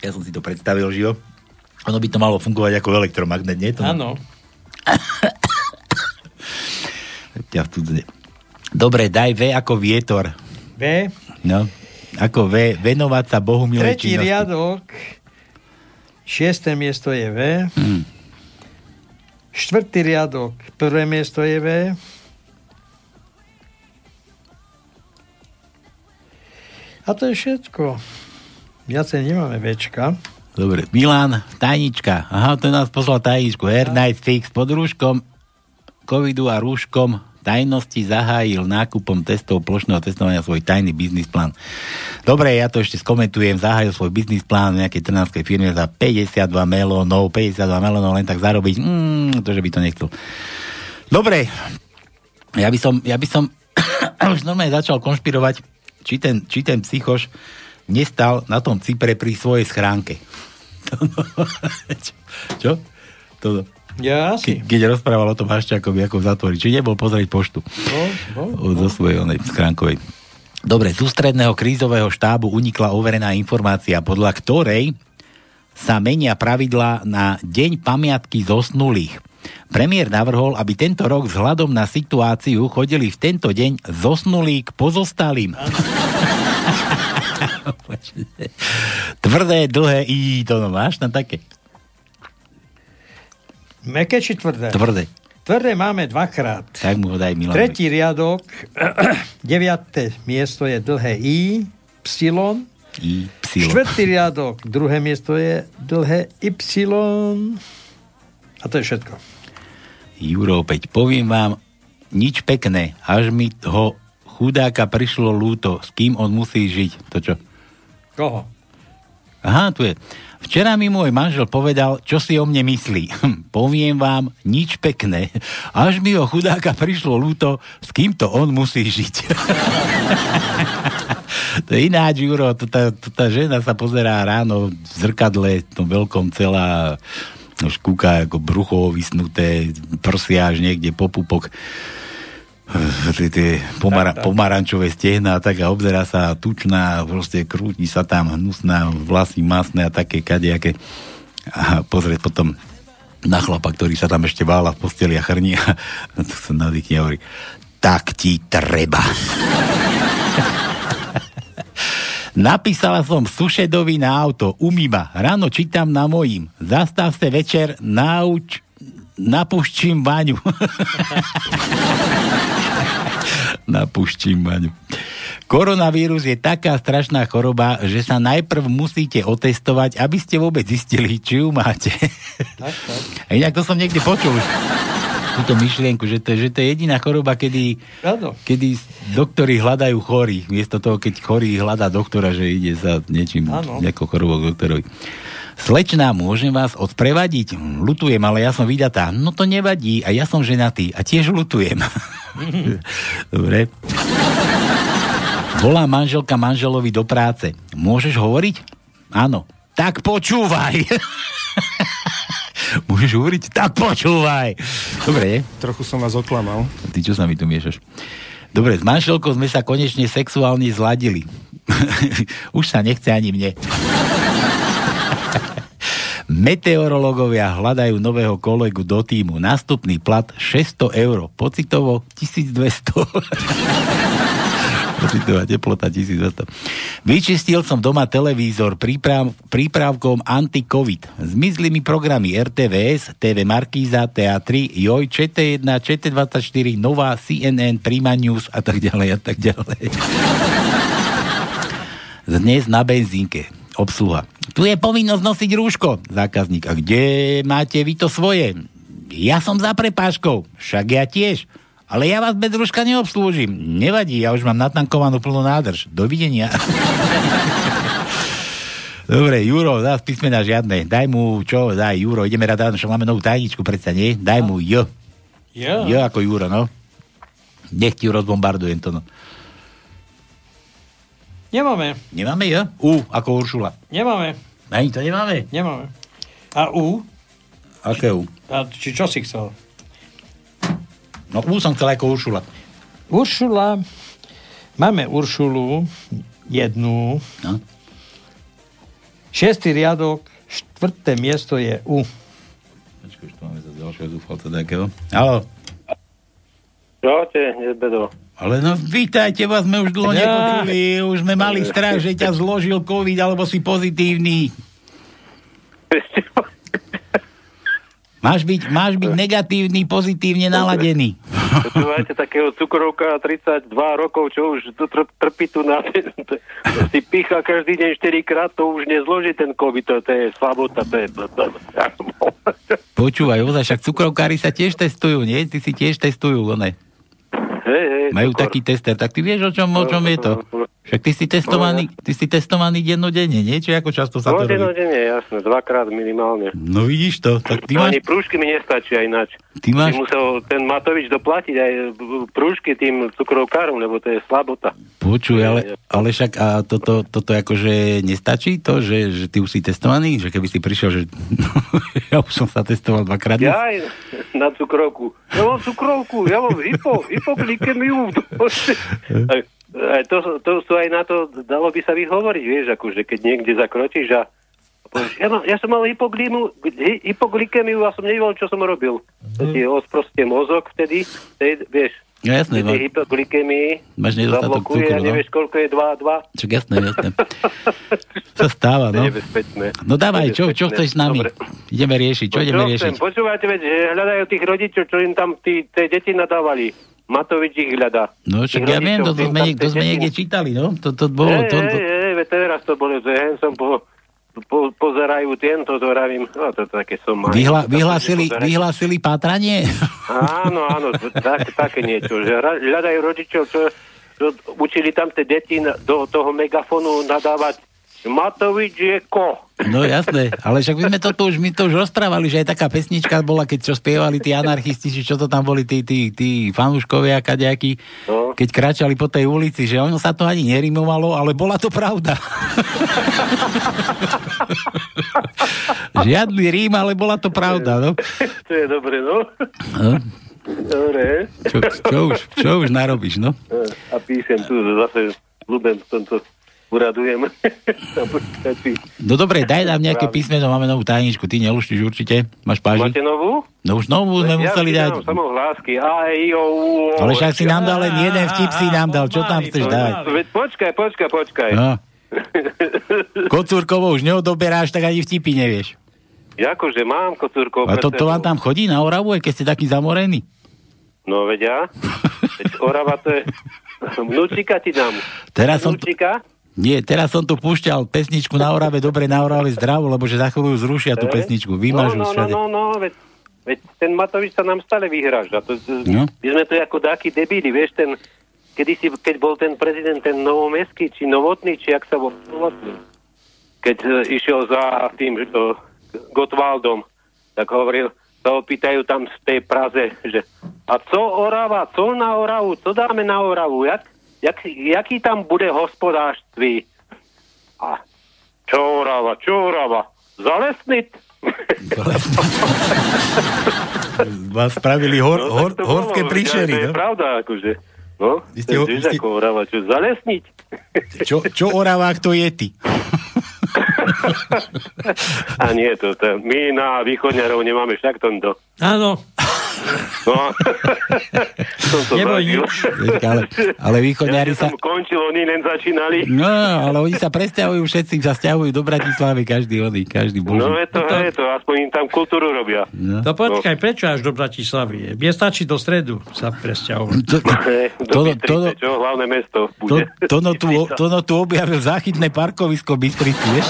Ja som si to predstavil, živo. Ono by to malo fungovať ako elektromagnet, nie? Áno. Ja dobre, daj V ako vietor. V? No. Ako V. Venovať sa Bohu milej činnosti. Tretí riadok... Šiesté miesto je V. Mm. Štvrtý riadok, prvé miesto je V. A to je všetko. Viacej nemáme Včka. Dobre, Milan, tajnička. Aha, to nás poslal tajničku. Air Night Fix pod rúškom covidu a rúškom tajnosti zahájil nákupom testov plošného testovania svoj tajný biznisplán. Dobre, ja to ešte skomentujem. Zahájil svoj biznisplán v nejakej trnavskej firme za päťdesiatdva melónov. päťdesiatdva melónov len tak zarobiť. Mm, to, že by to nechcel. Dobre. Ja by som, ja by som už normálne začal konšpirovať, či ten, či ten psychoš nestal na tom Cypre pri svojej schránke. Čo? Čo? Toto. Ja asi. Ke, keď rozprával o tom Haščákovi, ako v zatvori. Či nebol pozrieť poštu. No, no, no. Zo svojej onej schránkovej. Dobre, z ústredného krízového štábu unikla overená informácia, podľa ktorej sa menia pravidlá na deň pamiatky zosnulých. Premiér navrhol, aby tento rok vzhľadom na situáciu chodili v tento deň zosnulí k pozostalým. Tvrdé, dlhé i to no, máš tam také? Meké či tvrdé? Tvrdé. Tvrdé máme dvakrát. Tak mu ho daj, Milan. Tretí riadok, deviate miesto je dlhé I, psilon. I, psilon. Štvrtý riadok, druhé miesto je dlhé Y. A to je všetko. Juro, opäť poviem vám, nič pekné, až mi ho chudáka prišlo lúto, s kým on musí žiť. To čo? Koho? Aha, tu je. Včera mi môj manžel povedal, čo si o mne myslí. Poviem vám, nič pekné. Až mi ho chudáka prišlo ľúto, s kým to on musí žiť. To je ináč, Juro. Tá, tá žena sa pozerá ráno v zrkadle, v tom veľkom celá už kúka ako brucho vysnuté, prsia až niekde po pupok. Tie pomara- pomarančové stehná tak a obzerá sa tučná, proste krúti sa tam hnusná, vlasy masné a také kadejaké a pozrieť potom na chlapa, ktorý sa tam ešte vála v posteli a chrní a to sa nadýkne a hovorí, tak ti treba. Napísala som sušedovi na auto, umýva, ráno čítam na mojím, zastav se večer, nauč Napuštím Vaňu. Napuštím Vaňu. Koronavírus je taká strašná choroba, že sa najprv musíte otestovať, aby ste vôbec zistili, či ju máte. Tak, tak. A inak to som niekde počul. Túto myšlienku, že to, že to je jediná choroba, kedy, kedy doktori hľadajú chorých. Miesto toho, keď chorý hľadá doktora, že ide za niečím, ano. Nejakou chorobou doktorovi. Slečná, môžem vás odprevadiť? Lutujem, ale ja som vydatá. No to nevadí, a ja som ženatý. A tiež lutujem. Dobre. Volá manželka manželovi do práce. Môžeš hovoriť? Áno. Tak počúvaj. Môžeš hovoriť? Tak počúvaj. Dobre. Trochu som vás oklamal. Ty čo sa mi tu miešaš? Dobre, s manželkou sme sa konečne sexuálne zladili. Už sa nechce ani mne. Meteorológovia hľadajú nového kolegu do týmu. Nástupný plat šesťsto eur. Pocitovo tisícdvesto. Pocitová teplota tisícdvesto. Vyčistil som doma televízor príprav, prípravkom anti-covid. Zmizli mi programy er té vé es, té vé Markíza, té á tri, Joj, ČT jedna, ČT dvadsaťštyri, Nová, cé en en, Prima News a tak ďalej a tak ďalej. Dnes na benzínke. Obsluha. Tu je povinnosť nosiť rúško. Zákazník. A kde máte vy to svoje? Ja som za prepážkou. Však ja tiež. Ale ja vás bez rúška neobslúžim. Nevadí, ja už mám natankovanú plnú nádrž. Dovidenia. Dobre, Juro, zás písmena žiadne. Daj mu, čo, daj, Juro, ideme rád, máme novú tajničku, predsa nie? Daj mu J. J ako Juro, no. Nech ti rozbombardujem to, no. Nemáme. Nemáme J? U, ako Uršula. Nemáme. Ani to nemáme? Nemáme. A U? Aké U? A či čo si chcel? No, už som chcel ako Uršula. Uršula. Máme Uršulu. Jednu. No. Šiestý riadok. Štvrté miesto je U. Počkaj, už tu máme za ďalšieho zúfalca takého. Haló. Čaute, nezbedo. Ale no, vítajte vás, sme už dlho ja. nepočuli. Už sme mali strach, že ťa zložil COVID, alebo si pozitívny. Máš byť, máš byť negatívny, pozitívne naladený. Počúvajte takého cukrovka tridsaťdva rokov, čo už trpí tu na... Si pícha každý deň štyrikrát, to už nezloží ten COVID, to, to je slabota. To je... Počúvaj, ozaj, však cukrovkári sa tiež testujú, nie? Ty si tiež testujú, one. Hej, hej, majú cukor. Taký tester, tak ty vieš, o čom, o čom je to. Však ty si testovaný, ty si testovaný dennodenne, nie? Čiže ako často sa no, to robí? Dennodenne, jasne, dvakrát minimálne. No vidíš to. Tak ty máš... Ani prúžky mi nestačia ináč. Ty máš... Ty musel ten Matovič doplatiť aj prúžky tým cukrovkárom, lebo to je slabota. Počuj, ale, ale však a toto, toto akože nestačí to, že, že ty už si testovaný? Že keby si prišiel, že ja už som sa testoval dvakrát. Ja aj na cukrovku. Ja mám cukrovku, ja mám hypo, hypoglikemiu. Aj to, to sú aj na to, dalo by sa vyhovoriť, vieš, akože keď niekde zakročíš a povieš, ja, ja som mal hypoglykemiu a som nevedel, čo som robil. To ti osprostie mozog vtedy, tej, vieš, no, jasné, tej hypoglykemii zablokuje cukru, a nevieš, koľko je dva a dva. Čak jasné, jasné. Sa stáva, no. Nebezpečné. No dávaj, nebezpečné. Čo, čo chceš s nami? Dobre. Ideme riešiť, čo, čo ideme riešiť? Chcem? Počúvajte, veď, že hľadajú tých rodičov, čo im tam tí, tie deti nadávali. Matovič ich hľadá. No, však ja viem, to sme, niek- to sme niekde čítali, no? To, to bolo... Hej, to, to... hej, hej, ve, teraz to bolo, že hen som po, po, pozerajú tento, to hovorím, no to také som... Vyhla, vyhlásili, vyhlásili pátranie? Áno, áno, tak, také niečo, že hľadajú rodičov, čo, čo učili tam tie deti do toho megafónu nadávať Matovič je ko. No jasné, ale však my sme to tu už, my to už rozprávali, že aj taká pesnička bola, keď čo spievali tí anarchisti, či čo to tam boli tí, tí, tí fanúškovia, kadejakí, no. Keď kráčali po tej ulici, že ono sa to ani nerimovalo, ale bola to pravda. Žiadny rím, ale bola to pravda, no. To je dobre, no. No. Dobre. Čo, čo, už, čo už narobíš, no. A píšem tu, zase ľúbem v tomto uradujem. No dobre, daj nám nejaké písmeno, máme novú tajničku, ty neluštíš určite, máš páži? Máte novú? No už novú sme ja museli dať. Ja samou hlásky, a, i, o, u, o. Ale však si nám dal len jeden vtip, si nám dal, čo tam chceš dať? Počkaj, počkaj, počkaj. Kocúrkovo už neodoberáš, tak ani vtipy nevieš. Jakože mám kocúrkov. A to, to vám tam chodí na Oravu, keď ste taký zamorení? No vedia. Orava to je... Vnúčika ti dám. Teraz Vnúčika? Som... Nie, teraz som tu púšťal pesničku na Orave, dobre na Orave zdravo, lebo že za chvíľu zrušia tú pesničku, vymažú no, no, všade. No, no, no, veď, veď ten Matovič sa nám stále vyhráža. To, no. My sme tu ako dáky debíli, vieš, ten, kedysi, keď bol ten prezident, ten Novomestský, či Novotný, či jak sa bol Novotný, keď e, išiel za tým e, Gottwaldom, tak hovoril, sa opýtajú tam v tej Praze, že a co Orava, co na Oravu, co dáme na Oravu, jak? Jak, jaký tam bude hospodárství? A čo Orava, čo Orava? Zalesniť? Vás spravili hor, no, hor, horské bolo, príšery, no? To je pravda, akože. No, ste ho, ste... ako Orava, čo zalesniť? Čo, čo Orava, ak to je ty? A nie, to, to my na východňarov nemáme však tomto. Áno. No. Neboj, ale, ale východňári ja sa... končil, oni len začínali. No, ale oni sa presťahujú, všetci sa sťahujú do Bratislavy, každý oný, každý boží. No je to, no to... je to, aspoň im tam kultúru robia. No, no počkaj, no. Prečo až do Bratislavy? Mne stačí do stredu sa presťahujú. To, to, do Bystrice, čo? Hlavné mesto bude. To, to, to, to, to tu objavil záchytné parkovisko Bystrici, vieš?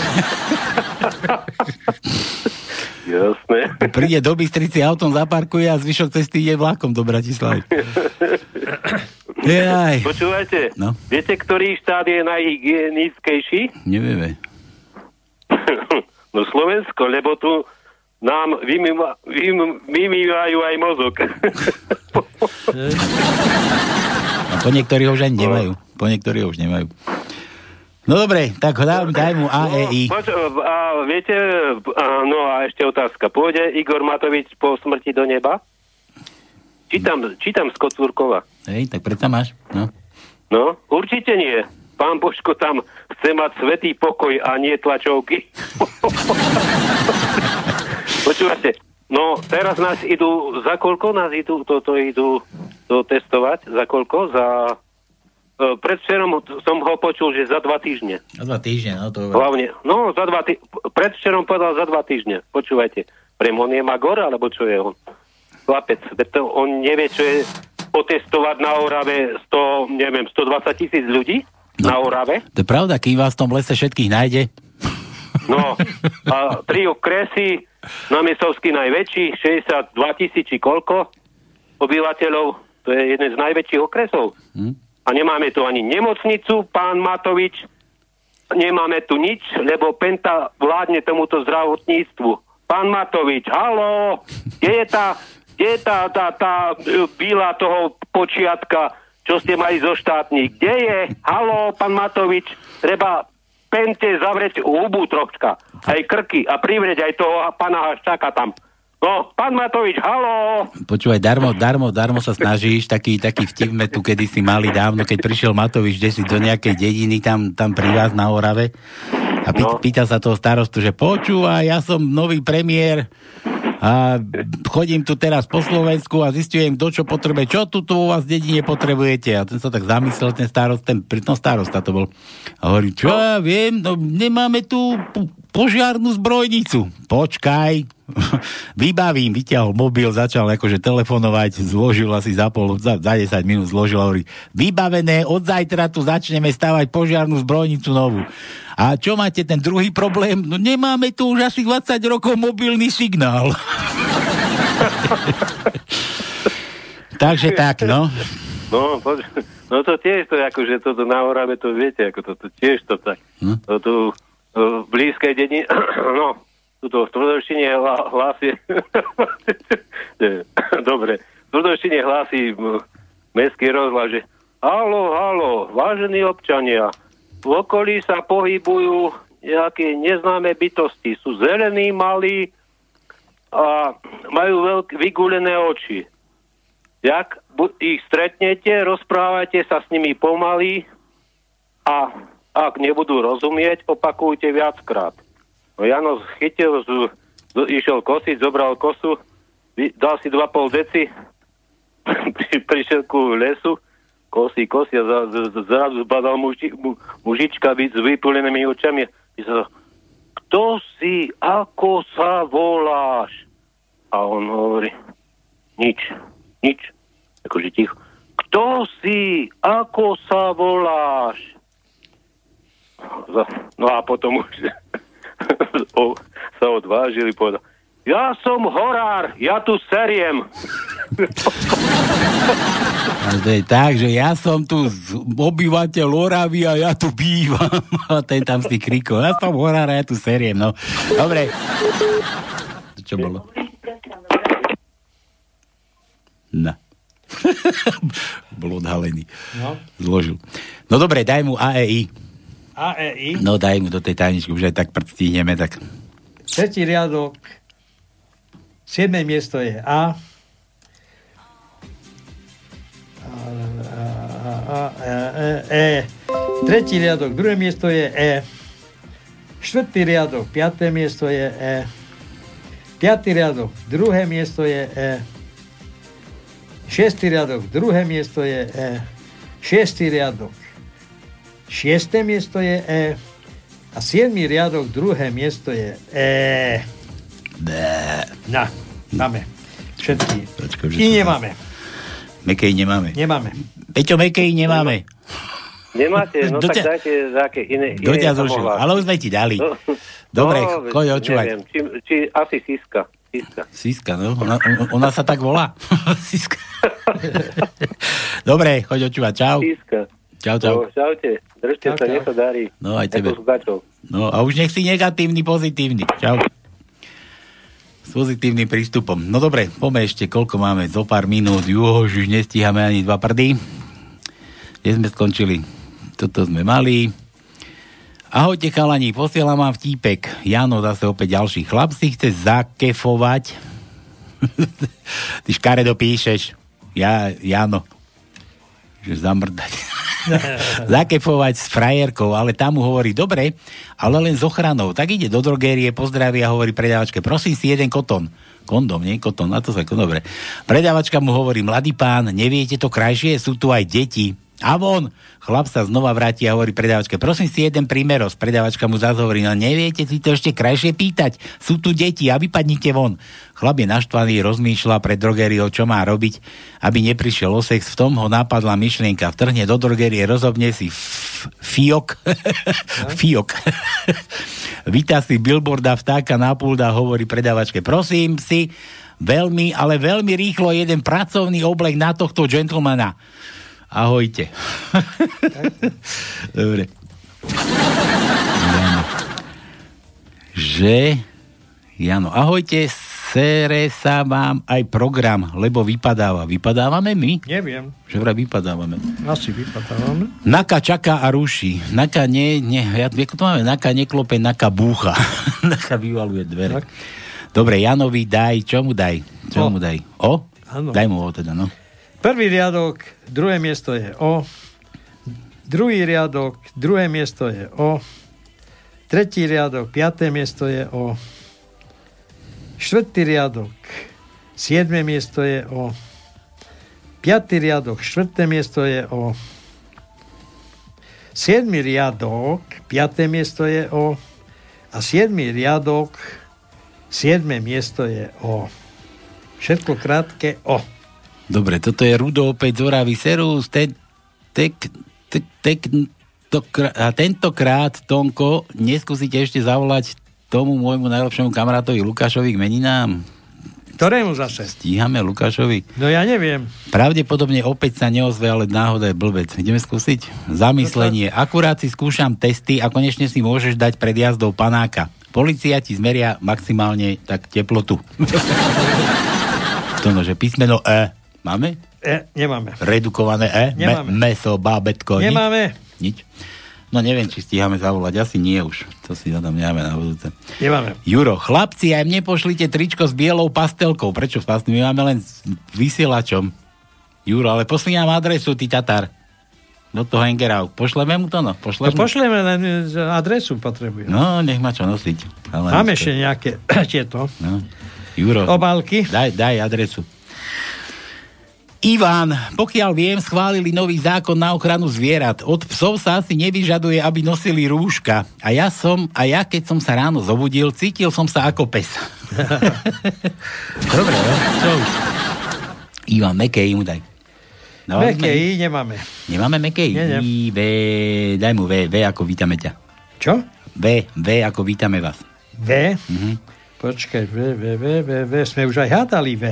Jasné. Príde do Bystrici, autom zaparkuje a zvyšok cesty ide vlákom do Bratislavy. Počúvajte, no? Viete, ktorý štát je najhygienickejší? Nevieme. No Slovensko, lebo tu nám vymýva, vym, vymývajú aj mozog. A po niektorých už ani nemajú. Po niektorých už nemajú. No dobre, tak ho dám, daj mu á é í. No, poč- a viete, a, no a ešte otázka. Pôjde Igor Matovič po smrti do neba? Čítam, čítam z Kocúrkova. Hej, tak predsa máš. No. No, určite nie. Pán Božko tam chce mať svätý pokoj a nie tlačovky. Počúvate, no teraz nás idú, za koľko nás idú, toto idú to testovať? Za koľko? Za... Predvčerom som ho počul, že za dva týždne. Za dva týždne, no to... Hlavne, no za dva týždne, predvčerom povedal za dva týždne. Počúvajte, prem on je Magor, alebo čo je on? Chlapec, preto on nevie, čo je potestovať na Orave sto, neviem, stodvadsať tisíc ľudí no, na Orave. To je pravda, kým vás v tom lese všetkých nájde. No, a tri okresy, námestovský najväčší, šesťdesiatdva tisíc, či koľko obyvateľov, to je jeden z najväčších okresov. Hm. A nemáme tu ani nemocnicu, pán Matovič. Nemáme tu nič, lebo Penta vládne tomuto zdravotníctvu. Pán Matovič, haló, kde je tá, kde je tá, tá, tá bíla toho počiatka, čo ste mali zo štátnych? Kde je? Haló, pán Matovič, treba Pente zavrieť hubu troška, aj krky a privrieť aj toho pána Haščáka tam. No, pán Matovič, haló! Počúvaj, darmo, darmo, darmo sa snažíš, taký, taký vtip sme tu kedysi mali dávno, keď prišiel Matovič desi do nejakej dediny tam, tam pri vás na Orave a pý, no. pýtal sa toho starostu, že počúvaj, ja som nový premiér a chodím tu teraz po Slovensku a zistujem, kto čo potrebuje, čo tu u vás v dedine potrebujete. A ten sa tak zamyslel, ten starost, ten, no starosta to bol. A hovorí, čo ja viem, no nemáme tu požiarnu zbrojnicu. Počkaj, vybavím, vyťahol mobil, začal akože telefonovať, zložil asi za pol, za, za desať minút zložil a hovorí, vybavené, od zajtra tu začneme stavať požiarnu zbrojnicu novú. A čo máte ten druhý problém? No nemáme tu už asi dvadsať rokov mobilný signál. Takže tak, no. No, poč- no to tiež to je akože toto na Orave, to viete, ako to, to tiež to tak. Hm? To tu v blízkej dedine, no, tuto v tvrdovštine hlási dobre, v tvrdovštine hlási mestský rozhlas, že haló, haló, vážení občania, v okolí sa pohybujú nejaké neznáme bytosti, sú zelení, malí a majú veľk- vygulené oči. Jak ich stretnete, rozprávajte sa s nimi pomaly a ak nebudú rozumieť, opakujte viackrát. No Jano chytil, z, z, išiel kosiť, zobral kosu, vy, dal si dva pol deci, pri, prišiel ku lesu, kosí, kosí a za, za, zrazu zbadal muži, mu, mužička byť s vypúlenými očami. Sa, kto si, ako sa voláš? A on hovorí, nič, nič, akože ticho. Kto si, ako sa voláš? No a potom už sa odvážili, povedal, ja som horár, ja tu seriem. Tak, že ja som tu obyvateľ Oravy a ja tu bývam. A ten tam si krikol, ja som horár a ja tu seriem, no. Dobre. Čo bolo? No. Bol odhalený. No. Zložil. No dobre, daj mu á é í. á é í? No daj mu do tej tajničky, už aj tak prstihneme, tak... Tretí riadok... Siedme miesto je A. A, a, a, a, a E. Tretí riadok, druhé miesto je E. Štvrtý riadok, piaté miesto je E. Piatý riadok, druhé miesto je E. Šiestý riadok, druhé miesto je E. Šiestý riadok, šiesté miesto je E. A siedmy riadok, druhé miesto je E. Bé. Na, máme. Všetky. Počkaj, I nemáme. Mekej nemáme. Nemáme. Peťo, mekej nemáme. Nemáte, no tak dajte také iné. Do ťa zrušil, ale už sme ti dali. No. Dobre, no, koď očúvať. Neviem, či, či asi Siska. Siska, Siska no. Ona, ona sa tak volá. Siska. Dobre, choď očúvať. Čau. Siska. Čau, čau. No, čaute. Držte čau, sa, nech sa darí. No, aj tebe. No, a už nech si negatívny, pozitívny. Čau. S pozitívnym prístupom. No dobre, poďme ešte, koľko máme? Zo pár minút. Juho, už nestíhame ani dva prdy. Kde sme skončili? Toto sme mali. Ahojte chalani, posielam vám vtípek. Jano, zase opäť ďalší chlap si chce zakefovať. Ty škaredo píšeš. Ja, Jano. Že zamrdať. Zakefovať s frajerkou, ale tam mu hovorí, dobre, ale len s ochranou. Tak ide do drogérie, pozdraví a hovorí predávačke, prosím si jeden koton. Kondom, nie? Koton, na to sa dobre. Predávačka mu hovorí, mladý pán, neviete to krajšie? Sú tu aj deti. A von, chlap sa znova vráti a hovorí predávačke, prosím si jeden primeros. Predávačka mu zase hovorí, no neviete si to ešte krajšie pýtať? Sú tu deti a vypadnite von. Chlap je naštvaný, rozmýšľa pred drogériou, čo má robiť, aby neprišiel o sex. V tom ho napadla myšlienka. Vtrhne do drogerie, rozobne si f- fiok. Fiok. Víta si billboarda, vtáka na pult a hovorí predávačke, prosím si veľmi, ale veľmi rýchlo jeden pracovný oblek na tohto gentlemana. Ahojte. Dobre. Jano. Že? Jano. Ahojte, sere sa vám aj program, lebo vypadáva. Vypadávame my? Neviem. Že vraj vypadávame. Asi vypadávame. Naka čaká a ruší. Naka ne... ne ja, ako to máme? Naka neklope, naka búcha. Naka vyvaluje dvere. Tak. Dobre, Janovi daj. Čo mu daj? Čo o. mu daj? O? Ano. Daj mu ho teda, no. Prvý riadok, druhé miesto je O. Druhý riadok, druhé miesto je O. Tretí riadok, piaté miesto je O. Štvrtý riadok, siedme miesto je O. Piatý riadok, štvrté miesto je O. Siedmy riadok, piaté miesto je O. A siedmy riadok, siedme miesto je O. Všetko krátke O. Dobre, toto je Rudo opäť z Oravy Serus, te, tek, tek, tek, to, a tentokrát, Tonko, neskúsite ešte zavolať tomu môjmu najlepšiemu kamarátovi Lukášovi k meninám. Ktorému zase? Stíhame Lukášovi. No ja neviem. Pravdepodobne opäť sa neozve, ale náhoda je blbec. Ideme skúsiť? Zamyslenie. Akurát si skúšam testy a konečne si môžeš dať pred jazdou panáka. Polícia ti zmeria maximálne tak teplotu. To nože písmeno E. Máme? E, nemáme. Redukované E? Nemáme. Me, meso, bábetko? Nemáme. Nič? No neviem, či stíhame zavolať. Asi nie už. To si zadám, nemáme na budúce. Nemáme. Juro, chlapci, aj mne pošlite tričko s bielou pastelkou. Prečo s pastelkou? My máme len s vysielačom. Juro, ale poslí nám adresu, ty Tatar. Do toho Hengerau. Pošleme mu to, no? Pošleme, to pošleme len adresu potrebuje. No, nech ma čo nosiť. Ale máme ešte nejaké tieto. No. Juro. Obálky. Daj, daj adresu. Ivan, pokiaľ viem, schválili nový zákon na ochranu zvierat. Od psov sa asi nevyžaduje, aby nosili rúška. A ja som, a ja keď som sa ráno zobudil, cítil som sa ako pes. Dobre, ne? Čo už? Ivan, mekej mu daj. No, mekej nemáme. Nemáme mekej? Ne, ne. I, v, daj mu V, V ako vítame ťa. Čo? V, V ako vítame vás. V? Mhm. Počkaj, V, V, V, V, V, sme už aj hádali V.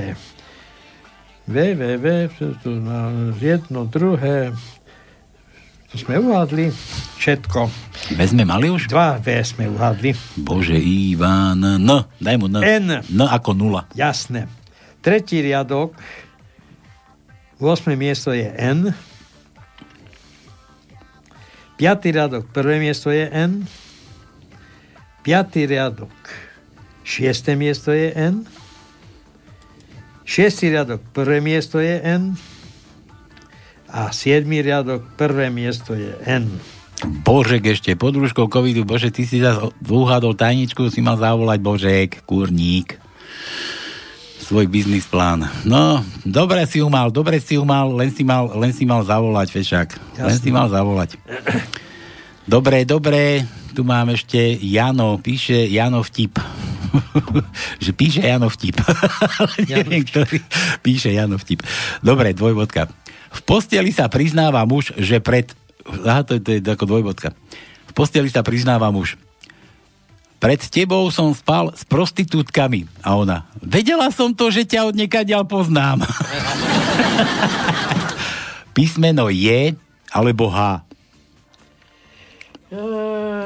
V, V, V, jedno, druhé, to sme uhádli, všetko. V sme mali už? Dva V sme uhádli. Bože, Ivan, N, daj mu N. N. N ako nula. Jasné. Tretí riadok, ôsme miesto je N. Piatý riadok, prvé miesto je N. Piatý riadok, šiesté miesto je N. Šiestý riadok, prvé miesto je N a siedmy riadok, prvé miesto je N. Božek ešte, pod rúškou covidu, Bože, ty si zase uhádol tajničku, si mal zavolať Božek, kurník, svoj biznis plán. No, dobre si ju mal, dobre si ju mal, len si mal, len si mal zavolať, fešák. Jasne. Len si mal zavolať. Dobre, dobre, tu mám ešte Jano, píše Jano vtip. Že píše Jano vtip. Neviem, ktorý píše Jano vtip. Dobre, dvojbodka. V posteli sa priznáva muž, že pred... Aha, to je, to je ako dvojbodka. V posteli sa priznáva muž. Pred tebou som spal s prostitútkami. A ona, vedela som to, že ťa od nekadiaľ poznám. Písmeno J alebo H.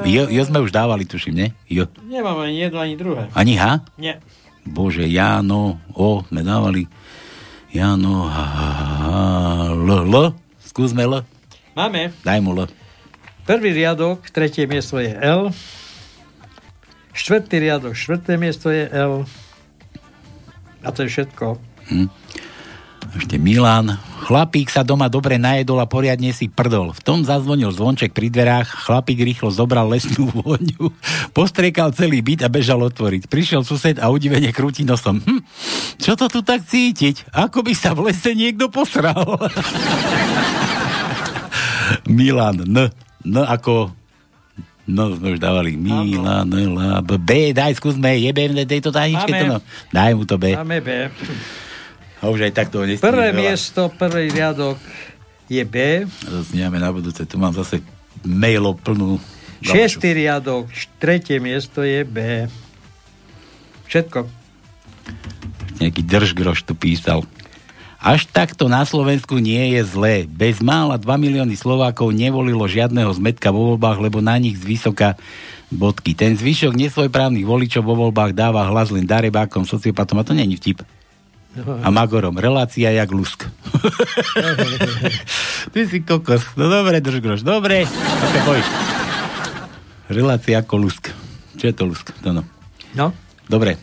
Jo, jo sme už dávali, tuším, ne? Jo. Nemám ani jedno, ani druhé. Ani H? Nie. Bože, Jano, O sme dávali. Jano, H, L, L. Skúsme L. Máme. Daj mu L. Prvý riadok, tretie miesto je L. Štvrtý riadok, štvrté miesto je L. A to je všetko. Hm. Ešte Milan. Chlapík sa doma dobre najedol a poriadne si prdol. V tom zazvonil zvonček pri dverách, chlapík rýchlo zobral lesnú vôňu, postriekal celý byt a bežal otvoriť. Prišiel sused a udivene krúti nosom. Hm, čo to tu tak cítiť? Ako by sa v lese niekto posral. Milan. N. N ako... No, sme už dávali. Milan, N, L, B. B. Daj, skúsme. Je B, dej to tajničke. To no. Daj mu to B. Máme B. A už aj takto nestíme. Prvé veľa. Miesto, prvý riadok je B. Zazniame na budúce, tu mám zase mailo plnú. Šiestý riadok, tretie miesto je B. Všetko. Nejaký držgroš tu písal. Až takto na Slovensku nie je zlé. Bez mála dva milióny Slovákov nevolilo žiadneho zmetka vo voľbách, lebo na nich zvysoka bodky. Ten zvyšok nesvojprávnych voličov vo voľbách dáva hlas len darebákom, sociopatom. A to nie je vtip. A Magorom, relácia jak lusk. Ty si kokos. No dobre, držgroš, dobre. A to bojíš. Relácia ako lusk. Čo je to lusk? To no. No. Dobre,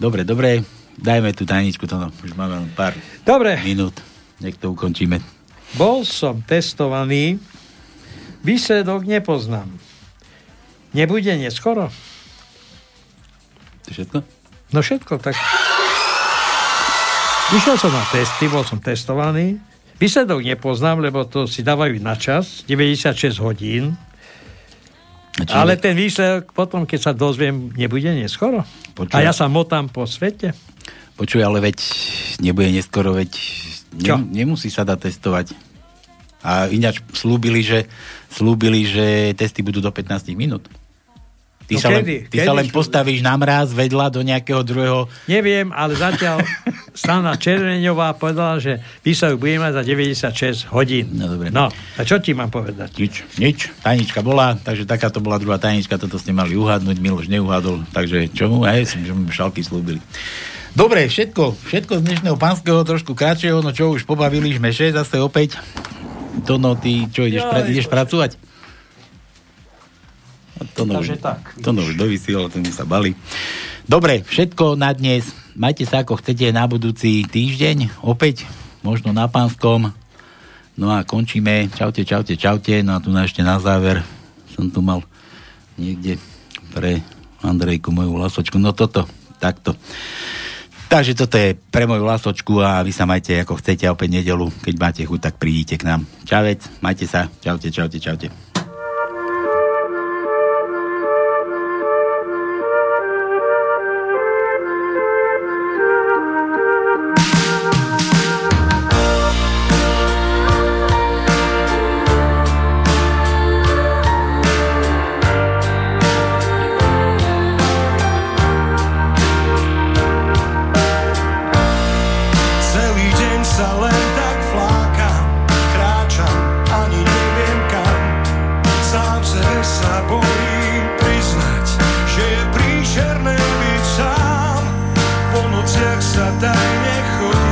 dobre, dobre. Dajme tú tajničku, to no. Už máme len pár dobre. Minút. Nech to ukončíme. Bol som testovaný. Výsledok nepoznám. Nebude neskoro. To všetko? No všetko, tak... Išiel som na testy, bol som testovaný. Výsledok nepoznám, lebo to si dávajú na čas, deväťdesiatšesť hodín. Ale ten výsledok potom, keď sa dozviem, nebude neskoro. Počuj. A ja sa motám po svete. Počuj, ale veď nebude neskoro, veď nem, nemusí sa dať testovať. A ináč slúbili, že, slúbili, že testy budú do pätnásť minút. Ty, no sa, kedy, len, ty kedy, sa len postavíš na mráz vedľa do nejakého druhého... Neviem, ale zatiaľ Stana Červeňová povedala, že výsledok bude mať za deväťdesiatšesť hodín. No dobre. No, a čo ti mám povedať? Nič, nič. Tajnička bola, takže taká to bola druhá tajnička, toto ste mali uhádnuť, Miloš neuhádol, takže čomu? Aj som, že mi šalky slúbili. Dobre, všetko, všetko z dnešného pánskeho, trošku kratšieho, no čo už pobavili sme šesť, zase opäť. Tono, ty čo, ideš, jo, pra, ideš pracovať? To už no, dovysielal, to mi sa bali. Dobre, všetko na dnes. Majte sa ako chcete na budúci týždeň. Opäť, možno na pánskom. No a končíme. Čaute, čaute, čaute. No a tu ešte na záver som tu mal niekde pre Andrejku moju vlasočku. No toto, takto. Takže toto je pre moju lásočku a vy sa majte ako chcete a opäť nedeľu, keď máte chuť, tak prídite k nám. Čavec, majte sa, čaute, čaute, čaute. Sa daj, nechod.